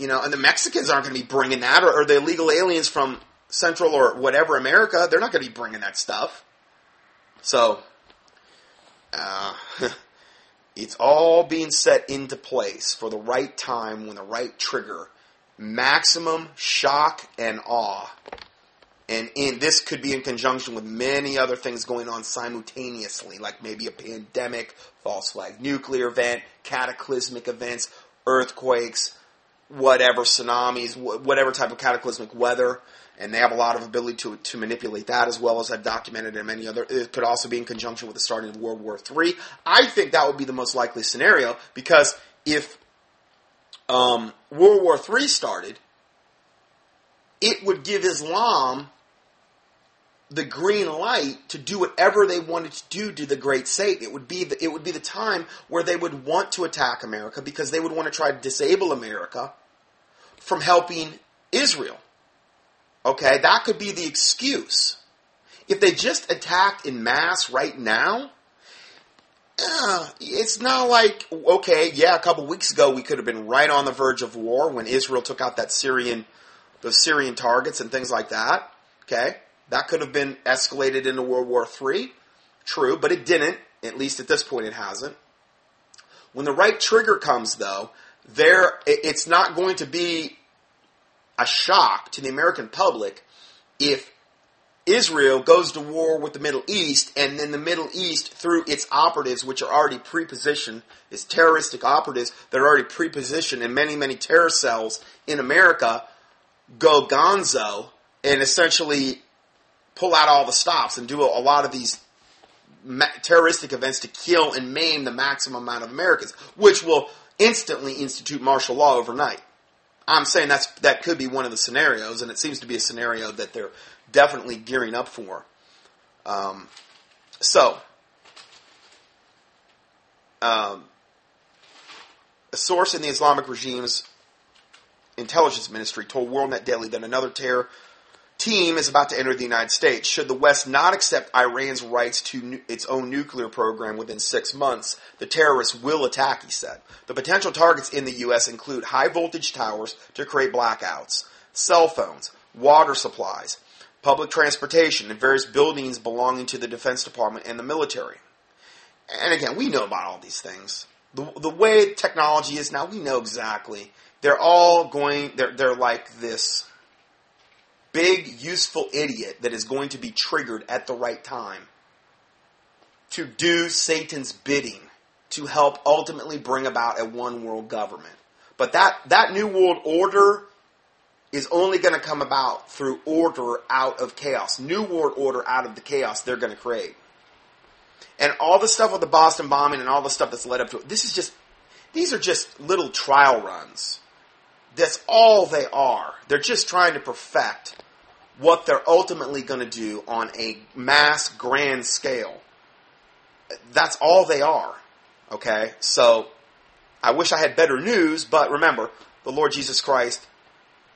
and the Mexicans aren't going to be bringing that, or the illegal aliens from Central or whatever America, they're not going to be bringing that stuff. So, it's all being set into place for the right time, when the right trigger, maximum shock and awe. And this could be in conjunction with many other things going on simultaneously, like maybe a pandemic, false flag nuclear event, cataclysmic events, earthquakes, whatever, tsunamis, whatever type of cataclysmic weather. And they have a lot of ability to manipulate that, as well as I've documented in many other. It could also be in conjunction with the starting of World War III. I think that would be the most likely scenario, because if World War III started, it would give Islam the green light to do whatever they wanted to do to the great Satan. It would be the time where they would want to attack America, because they would want to try to disable America from helping Israel. Okay, that could be the excuse. If they just attacked in mass right now, it's not like, okay, yeah, a couple weeks ago we could have been right on the verge of war when Israel took out those Syrian targets and things like that. Okay, that could have been escalated into World War III. True, but it didn't. At least at this point it hasn't. When the right trigger comes, though, it's not going to be a shock to the American public if Israel goes to war with the Middle East, and then the Middle East, through its operatives, which are already pre-positioned, its terroristic operatives that are already pre-positioned in many, many terror cells in America, go gonzo and essentially pull out all the stops and do a lot of these terroristic events to kill and maim the maximum amount of Americans, which will instantly institute martial law overnight. I'm saying that could be one of the scenarios, and it seems to be a scenario that they're definitely gearing up for. A source in the Islamic regime's intelligence ministry told World Net Daily that another terror team is about to enter the United States. Should the West not accept Iran's rights to its own nuclear program within 6 months, the terrorists will attack, he said. The potential targets in the U.S. include high-voltage towers to create blackouts, cell phones, water supplies, public transportation, and various buildings belonging to the Defense Department and the military. And again, we know about all these things. The way technology is now, we know exactly. They're like this big, useful idiot that is going to be triggered at the right time to do Satan's bidding, to help ultimately bring about a one-world government. But that New World Order is only going to come about through order out of chaos. New World Order out of the chaos they're going to create. And all the stuff with the Boston bombing and all the stuff that's led up to it, these are just little trial runs. That's all they are. They're just trying to perfect what they're ultimately going to do on a mass, grand scale. That's all they are. Okay? So, I wish I had better news, but remember, the Lord Jesus Christ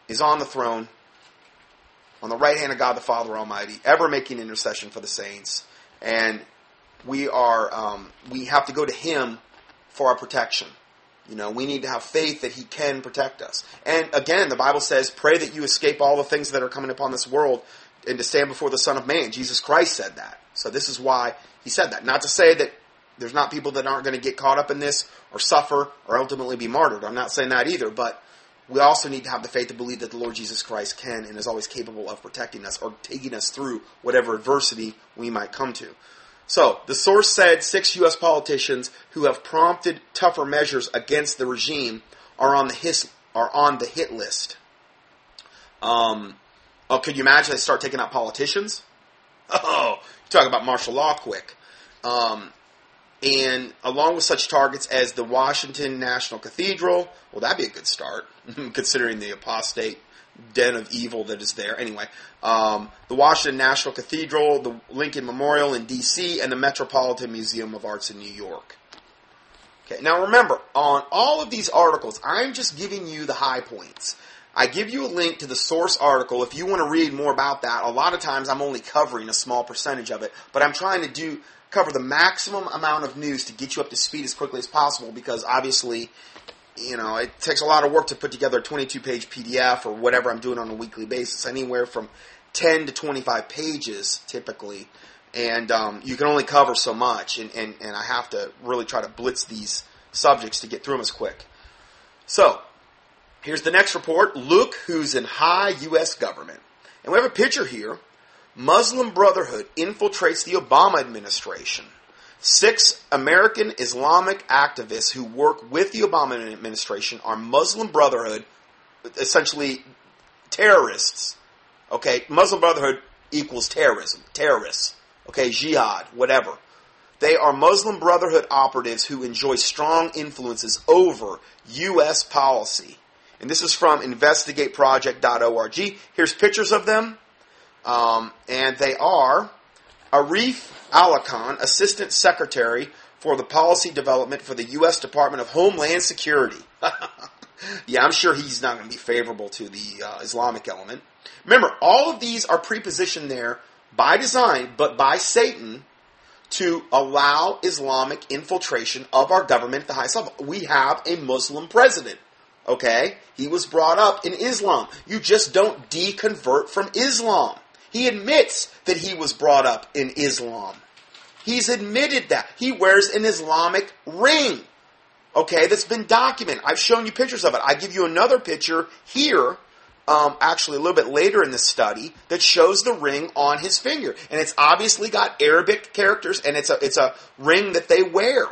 is on the throne, on the right hand of God the Father Almighty, ever making intercession for the saints, and we have to go to Him for our protection. We need to have faith that He can protect us. And again, the Bible says, pray that you escape all the things that are coming upon this world and to stand before the Son of Man. Jesus Christ said that. So this is why He said that. Not to say that there's not people that aren't going to get caught up in this or suffer or ultimately be martyred. I'm not saying that either, but we also need to have the faith to believe that the Lord Jesus Christ can and is always capable of protecting us or taking us through whatever adversity we might come to. So, the source said 6 U.S. politicians who have prompted tougher measures against the regime are on the hit list. Could you imagine they start taking out politicians? Oh, you talk about martial law quick. And along with such targets as the Washington National Cathedral, well, that'd be a good start, considering the apostate den of evil that is there. Anyway, the Washington National Cathedral, the Lincoln Memorial in D.C., and the Metropolitan Museum of Arts in New York. Okay, now remember, on all of these articles, I'm just giving you the high points. I give you a link to the source article if you want to read more about that. A lot of times I'm only covering a small percentage of it, but I'm trying to cover the maximum amount of news to get you up to speed as quickly as possible, because obviously, you know, it takes a lot of work to put together a 22-page PDF or whatever I'm doing on a weekly basis, anywhere from 10 to 25 pages typically, and you can only cover so much, and I have to really try to blitz these subjects to get through them as quick. So, here's the next report. Look who's in high U.S. government. And we have a picture here. Muslim Brotherhood infiltrates the Obama administration. 6 American Islamic activists who work with the Obama administration are Muslim Brotherhood, essentially terrorists. Okay, Muslim Brotherhood equals terrorism, terrorists. Okay, jihad, whatever. They are Muslim Brotherhood operatives who enjoy strong influences over U.S. policy. And this is from investigateproject.org. Here's pictures of them. And they are Arif Al-Aqan, Assistant Secretary for the Policy Development for the U.S. Department of Homeland Security. Yeah, I'm sure he's not going to be favorable to the Islamic element. Remember, all of these are prepositioned there by design, but by Satan, to allow Islamic infiltration of our government at the highest level. We have a Muslim president. Okay? He was brought up in Islam. You just don't deconvert from Islam. He admits that he was brought up in Islam. He's admitted that. He wears an Islamic ring. Okay? That's been documented. I've shown you pictures of it. I give you another picture here, actually a little bit later in the study, that shows the ring on his finger. And it's obviously got Arabic characters, and it's a ring that they wear.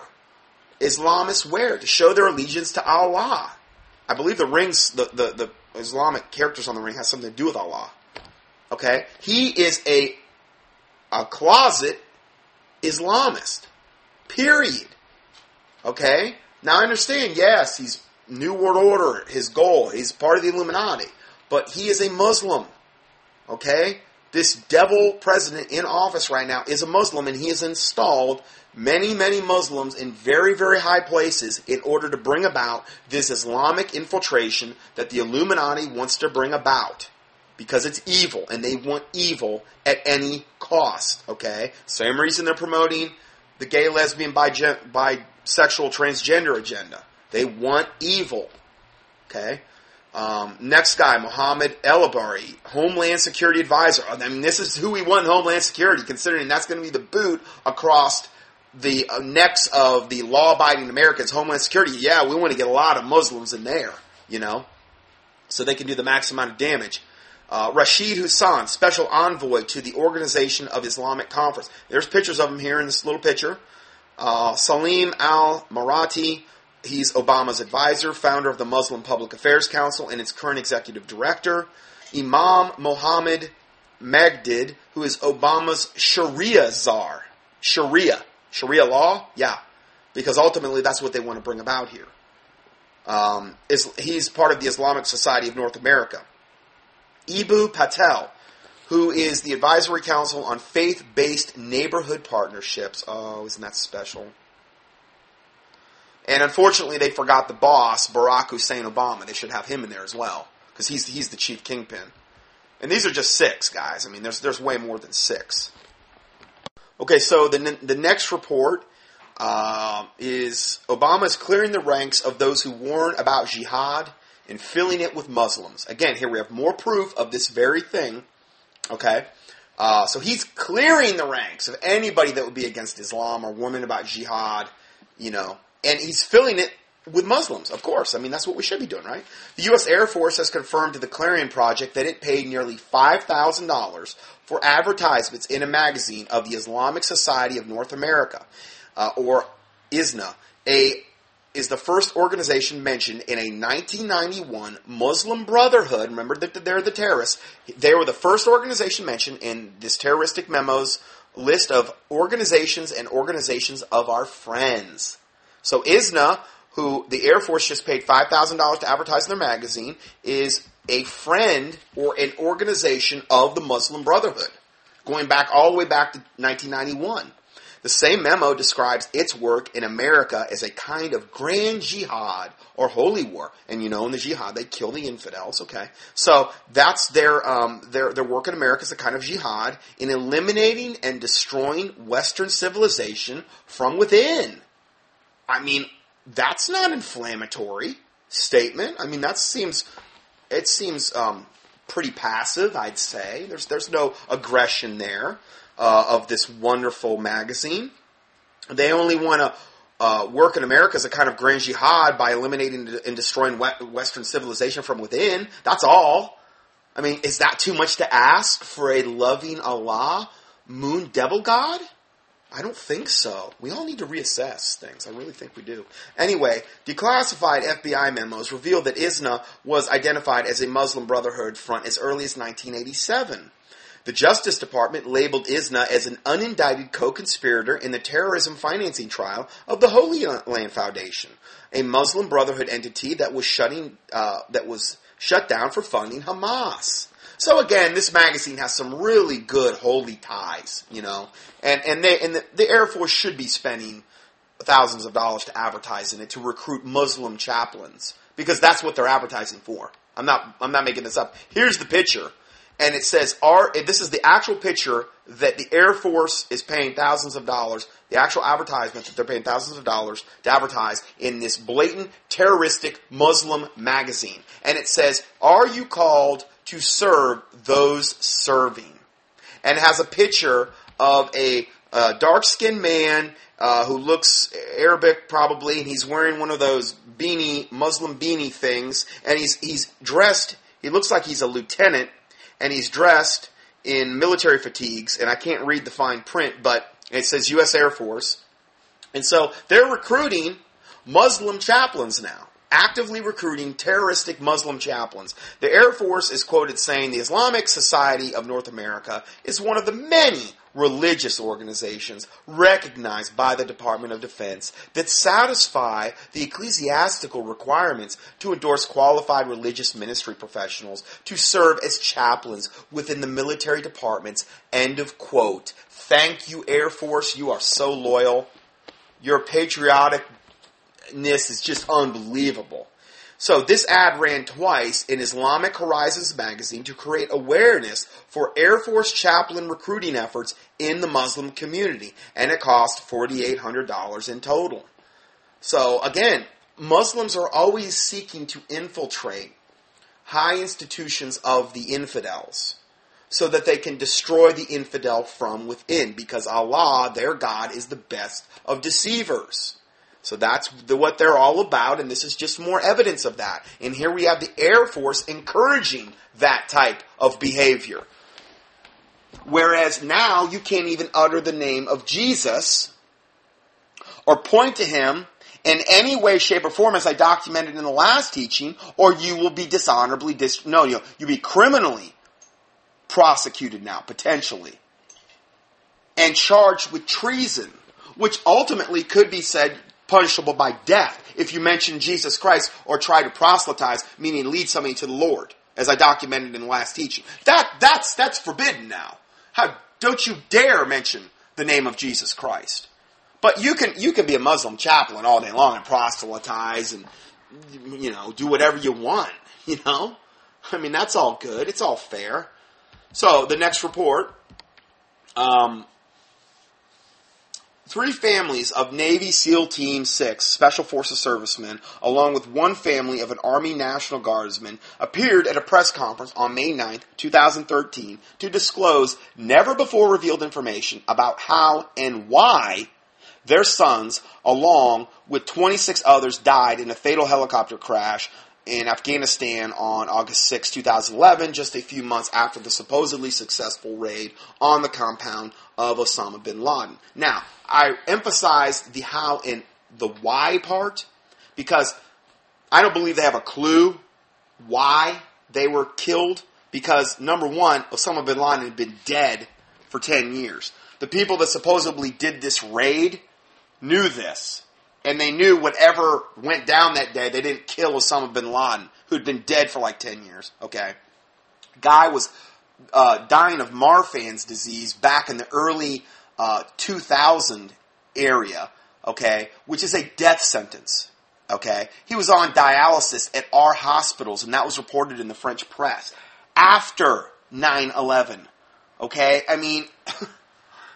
Islamists wear to show their allegiance to Allah. I believe the rings, the Islamic characters on the ring has something to do with Allah. Okay? He is a closet Islamist. Period. Okay? Now I understand, yes, he's New World Order, his goal. He's part of the Illuminati. But he is a Muslim. Okay? This devil president in office right now is a Muslim, and he has installed many, many Muslims in very, very high places in order to bring about this Islamic infiltration that the Illuminati wants to bring about, because it's evil, and they want evil at any cost, okay? Same reason they're promoting the gay, lesbian, bisexual, transgender agenda. They want evil, okay? Next guy, Mohammed Elabari, Homeland Security Advisor. I mean, this is who we want in Homeland Security, considering that's going to be the boot across the necks of the law-abiding Americans. Homeland Security, yeah, we want to get a lot of Muslims in there, you know, so they can do the maximum amount of damage. Rashid Hussan, Special Envoy to the Organization of Islamic Conference. There's pictures of him here in this little picture. Salim al-Marati, he's Obama's advisor, founder of the Muslim Public Affairs Council, and its current executive director. Imam Mohammed Magdid, who is Obama's Sharia czar. Sharia law? Yeah. Because ultimately that's what they want to bring about here. He's part of the Islamic Society of North America. Ibu Patel, who is the Advisory Council on Faith-Based Neighborhood Partnerships. Oh, isn't that special? And unfortunately, they forgot the boss, Barack Hussein Obama. They should have him in there as well, because he's the chief kingpin. And these are just 6 guys. I mean, there's way more than 6. Okay, so the next report is Obama's clearing the ranks of those who warn about jihad and filling it with Muslims. Again, here we have more proof of this very thing. Okay, So he's clearing the ranks of anybody that would be against Islam or warning about jihad, you know, and he's filling it with Muslims, of course. I mean, that's what we should be doing, right? The U.S. Air Force has confirmed to the Clarion Project that it paid nearly $5,000 for advertisements in a magazine of the Islamic Society of North America, or ISNA, is the first organization mentioned in a 1991 Muslim Brotherhood. Remember that they're the terrorists. They were the first organization mentioned in this terroristic memo's list of organizations and organizations of our friends. So ISNA, who the Air Force just paid $5,000 to advertise in their magazine, is a friend or an organization of the Muslim Brotherhood, going back all the way back to 1991. The same memo describes its work in America as a kind of grand jihad or holy war. And you know, in the jihad, they kill the infidels, okay? So that's their work in America is a kind of jihad in eliminating and destroying Western civilization from within. I mean, that's not an inflammatory statement. I mean, it seems pretty passive, I'd say. There's no aggression there. Of this wonderful magazine. They only want to work in America as a kind of grand jihad by eliminating and destroying Western civilization from within. That's all. I mean, is that too much to ask for a loving Allah, moon devil god? I don't think so. We all need to reassess things. I really think we do. Anyway, declassified FBI memos revealed that ISNA was identified as a Muslim Brotherhood front as early as 1987. The Justice Department labeled ISNA as an unindicted co-conspirator in the terrorism financing trial of the Holy Land Foundation, a Muslim Brotherhood entity that was shut down for funding Hamas. So again, this magazine has some really good holy ties, you know, and the Air Force should be spending thousands of dollars to advertise in it to recruit Muslim chaplains because that's what they're advertising for. I'm not making this up. Here's the picture. And it says, this is the actual picture that the Air Force is paying thousands of dollars, the actual advertisement that they're paying thousands of dollars to advertise in this blatant, terroristic Muslim magazine. And it says, are you called to serve those serving? And it has a picture of a dark-skinned man who looks Arabic probably, and he's wearing one of those beanie, Muslim beanie things, and he's dressed, he looks like he's a lieutenant, and he's dressed in military fatigues, and I can't read the fine print, but it says U.S. Air Force. And so they're recruiting Muslim chaplains now, actively recruiting terroristic Muslim chaplains. The Air Force is quoted saying the Islamic Society of North America is one of the many religious organizations recognized by the Department of Defense that satisfy the ecclesiastical requirements to endorse qualified religious ministry professionals to serve as chaplains within the military departments. End of quote. Thank you, Air Force. You are so loyal. Your patrioticness is just unbelievable. So this ad ran twice in Islamic Horizons magazine to create awareness for Air Force chaplain recruiting efforts in the Muslim community, and it cost $4,800 in total. So again, Muslims are always seeking to infiltrate high institutions of the infidels so that they can destroy the infidel from within, because Allah, their God, is the best of deceivers. So that's what they're all about, and this is just more evidence of that. And here we have the Air Force encouraging that type of behavior. Whereas now you can't even utter the name of Jesus or point to him in any way, shape, or form, as I documented in the last teaching, or you will be you'll be criminally prosecuted now, potentially, and charged with treason, which ultimately could be said punishable by death if you mention Jesus Christ or try to proselytize, meaning lead somebody to the Lord, as I documented in the last teaching. That's forbidden now. How don't you dare mention the name of Jesus Christ? But you can be a Muslim chaplain all day long and proselytize and, you know, do whatever you want, you know? I mean, that's all good. It's all fair. So the next report, Three families of Navy SEAL Team 6 Special Forces servicemen, along with one family of an Army National Guardsman, appeared at a press conference on May 9, 2013, to disclose never-before-revealed information about how and why their sons, along with 26 others, died in a fatal helicopter crash in Afghanistan on August 6, 2011, just a few months after the supposedly successful raid on the compound of Osama bin Laden. Now, I emphasize the how and the why part because I don't believe they have a clue why they were killed because, number one, Osama bin Laden had been dead for 10 years. The people that supposedly did this raid knew this. And they knew whatever went down that day, they didn't kill Osama bin Laden, who'd been dead for like 10 years, okay? Guy was dying of Marfan's disease back in the early 2000 area, okay, which is a death sentence, okay? He was on dialysis at our hospitals, and that was reported in the French press after 9/11, okay? I mean...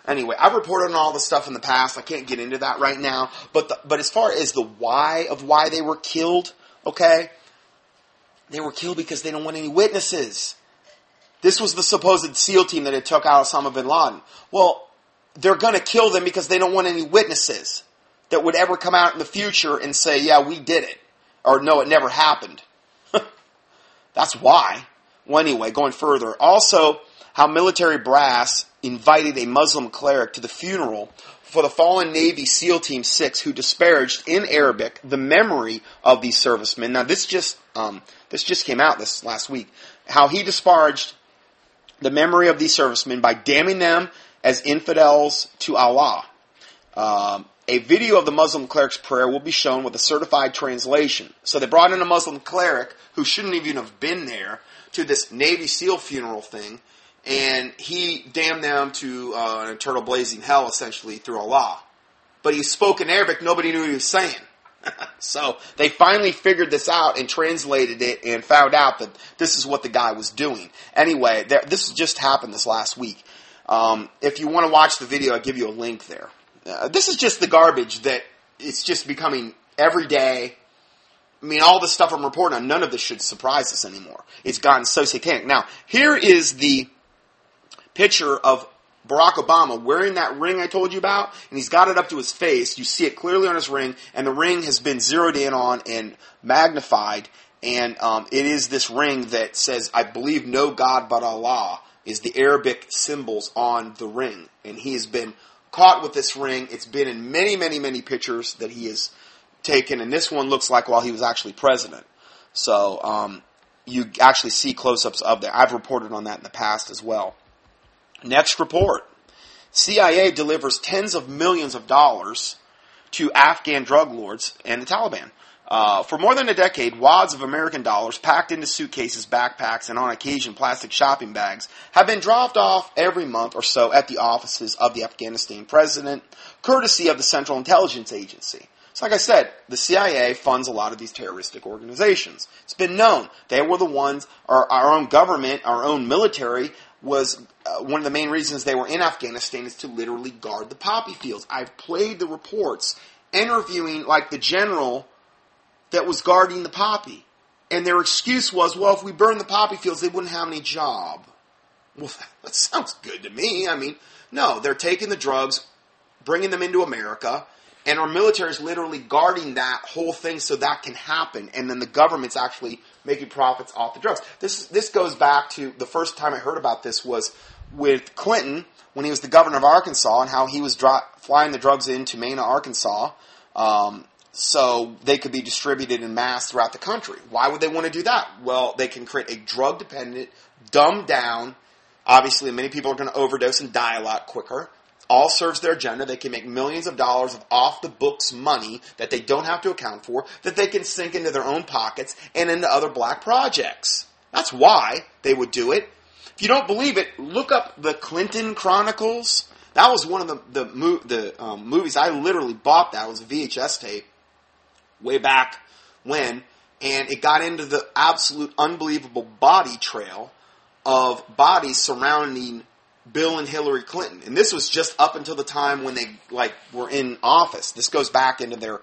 Anyway, I've reported on all this stuff in the past. I can't get into that right now. But as far as the why of why they were killed, okay, they were killed because they don't want any witnesses. This was the supposed SEAL team that had took out Osama bin Laden. Well, they're going to kill them because they don't want any witnesses that would ever come out in the future and say, yeah, we did it. Or no, it never happened. That's why. Well, anyway, going further. Also, how military brass invited a Muslim cleric to the funeral for the fallen Navy SEAL Team 6 who disparaged in Arabic the memory of these servicemen. Now this just came out this last week. How he disparaged the memory of these servicemen by damning them as infidels to Allah. A video of the Muslim cleric's prayer will be shown with a certified translation. So they brought in a Muslim cleric who shouldn't even have been there to this Navy SEAL funeral thing. And he damned them to an eternal blazing hell, essentially, through Allah. But he spoke in Arabic. Nobody knew what he was saying. So they finally figured this out and translated it and found out that this is what the guy was doing. Anyway, this just happened this last week. If you want to watch the video, I'll give you a link there. This is just the garbage that it's just becoming every day. I mean, all the stuff I'm reporting on, none of this should surprise us anymore. It's gotten so satanic. Now, here is the picture of Barack Obama wearing that ring I told you about, and he's got it up to his face. You see it clearly on his ring, and the ring has been zeroed in on and magnified, and it is this ring that says, I believe no God but Allah, is the Arabic symbols on the ring. And he has been caught with this ring. It's been in many, many, many pictures that he has taken, and this one looks like while he was actually president. So you actually see close-ups of that. I've reported on that in the past as well. Next report, CIA delivers tens of millions of dollars to Afghan drug lords and the Taliban. For more than a decade, wads of American dollars packed into suitcases, backpacks, and on occasion plastic shopping bags have been dropped off every month or so at the offices of the Afghanistan president, courtesy of the Central Intelligence Agency. So like I said, the CIA funds a lot of these terroristic organizations. It's been known. They were the ones, our own government, our own military, was one of the main reasons they were in Afghanistan is to literally guard the poppy fields. I've played the reports interviewing like the general that was guarding the poppy. And their excuse was, well, if we burn the poppy fields, they wouldn't have any job. Well, that sounds good to me. I mean, no, they're taking the drugs, bringing them into America, and our military is literally guarding that whole thing so that can happen. And then the government's actually making profits off the drugs. This goes back to the first time I heard about this was with Clinton when he was the governor of Arkansas and how he was flying the drugs into Mena, Arkansas, so they could be distributed in mass throughout the country. Why would they want to do that? Well, they can create a drug-dependent, dumbed-down, obviously many people are going to overdose and die a lot quicker. All serves their agenda. They can make millions of dollars of off-the-books money that they don't have to account for, that they can sink into their own pockets and into other black projects. That's why they would do it. If you don't believe it, look up the Clinton Chronicles. That was one of the movies I literally bought. That it was a VHS tape way back when, and it got into the absolute unbelievable body trail of bodies surrounding Bill and Hillary Clinton. And this was just up until the time when they were in office. This goes back into their,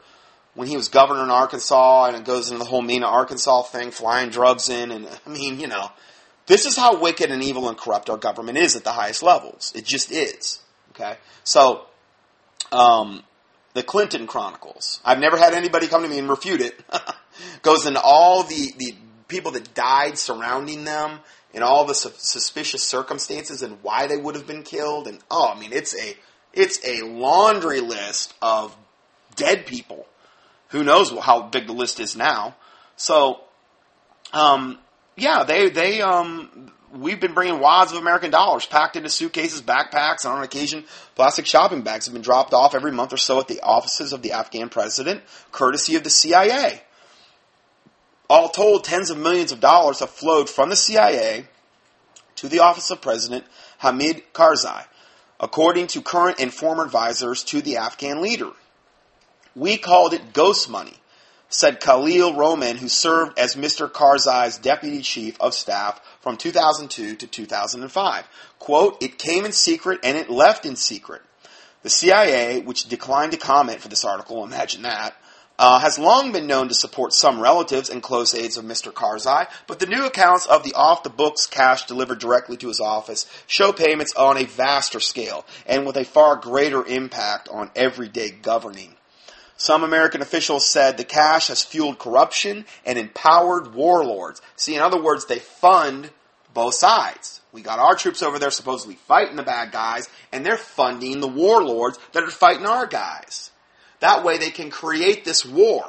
when he was governor in Arkansas, and it goes into the whole Mena, Arkansas thing, flying drugs in, and I mean, you know. This is how wicked and evil and corrupt our government is at the highest levels. It just is. Okay? So, the Clinton Chronicles. I've never had anybody come to me and refute it. Goes into all the people that died surrounding them, and all the suspicious circumstances and why they would have been killed. And oh, I mean, it's a laundry list of dead people. Who knows how big the list is now? So, yeah, we've been bringing wads of American dollars packed into suitcases, backpacks, and on occasion, plastic shopping bags have been dropped off every month or so at the offices of the Afghan president, courtesy of the CIA. All told, tens of millions of dollars have flowed from the CIA to the office of President Hamid Karzai, according to current and former advisors to the Afghan leader. We called it ghost money, said Khalil Roman, who served as Mr. Karzai's deputy chief of staff from 2002 to 2005. Quote, it came in secret and it left in secret. The CIA, which declined to comment for this article, imagine that, has long been known to support some relatives and close aides of Mr. Karzai, but the new accounts of the off-the-books cash delivered directly to his office show payments on a vaster scale and with a far greater impact on everyday governing. Some American officials said the cash has fueled corruption and empowered warlords. See, in other words, they fund both sides. We got our troops over there supposedly fighting the bad guys, and they're funding the warlords that are fighting our guys. That way they can create this war.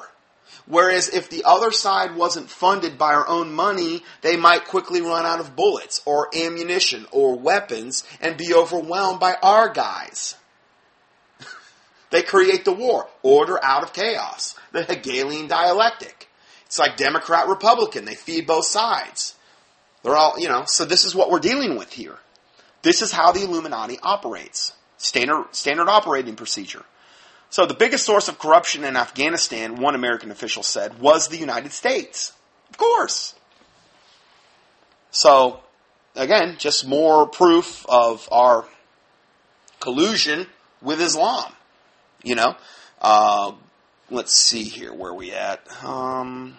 Whereas if the other side wasn't funded by our own money, they might quickly run out of bullets or ammunition or weapons and be overwhelmed by our guys. They create the war. Order out of chaos. The Hegelian dialectic. It's like Democrat, Republican. They feed both sides. They're all, you know, so this is what we're dealing with here. This is how the Illuminati operates. Standard operating procedure. So the biggest source of corruption in Afghanistan, one American official said, was the United States. Of course. So, again, just more proof of our collusion with Islam. You know? Let's see here. Where are we at? You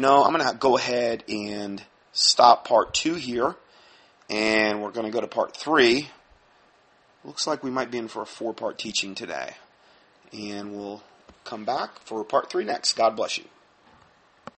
know, I'm going to go ahead and stop part 2 here. And we're going to go to part 3. Looks like we might be in for a 4-part teaching today. And we'll come back for part 3 next. God bless you.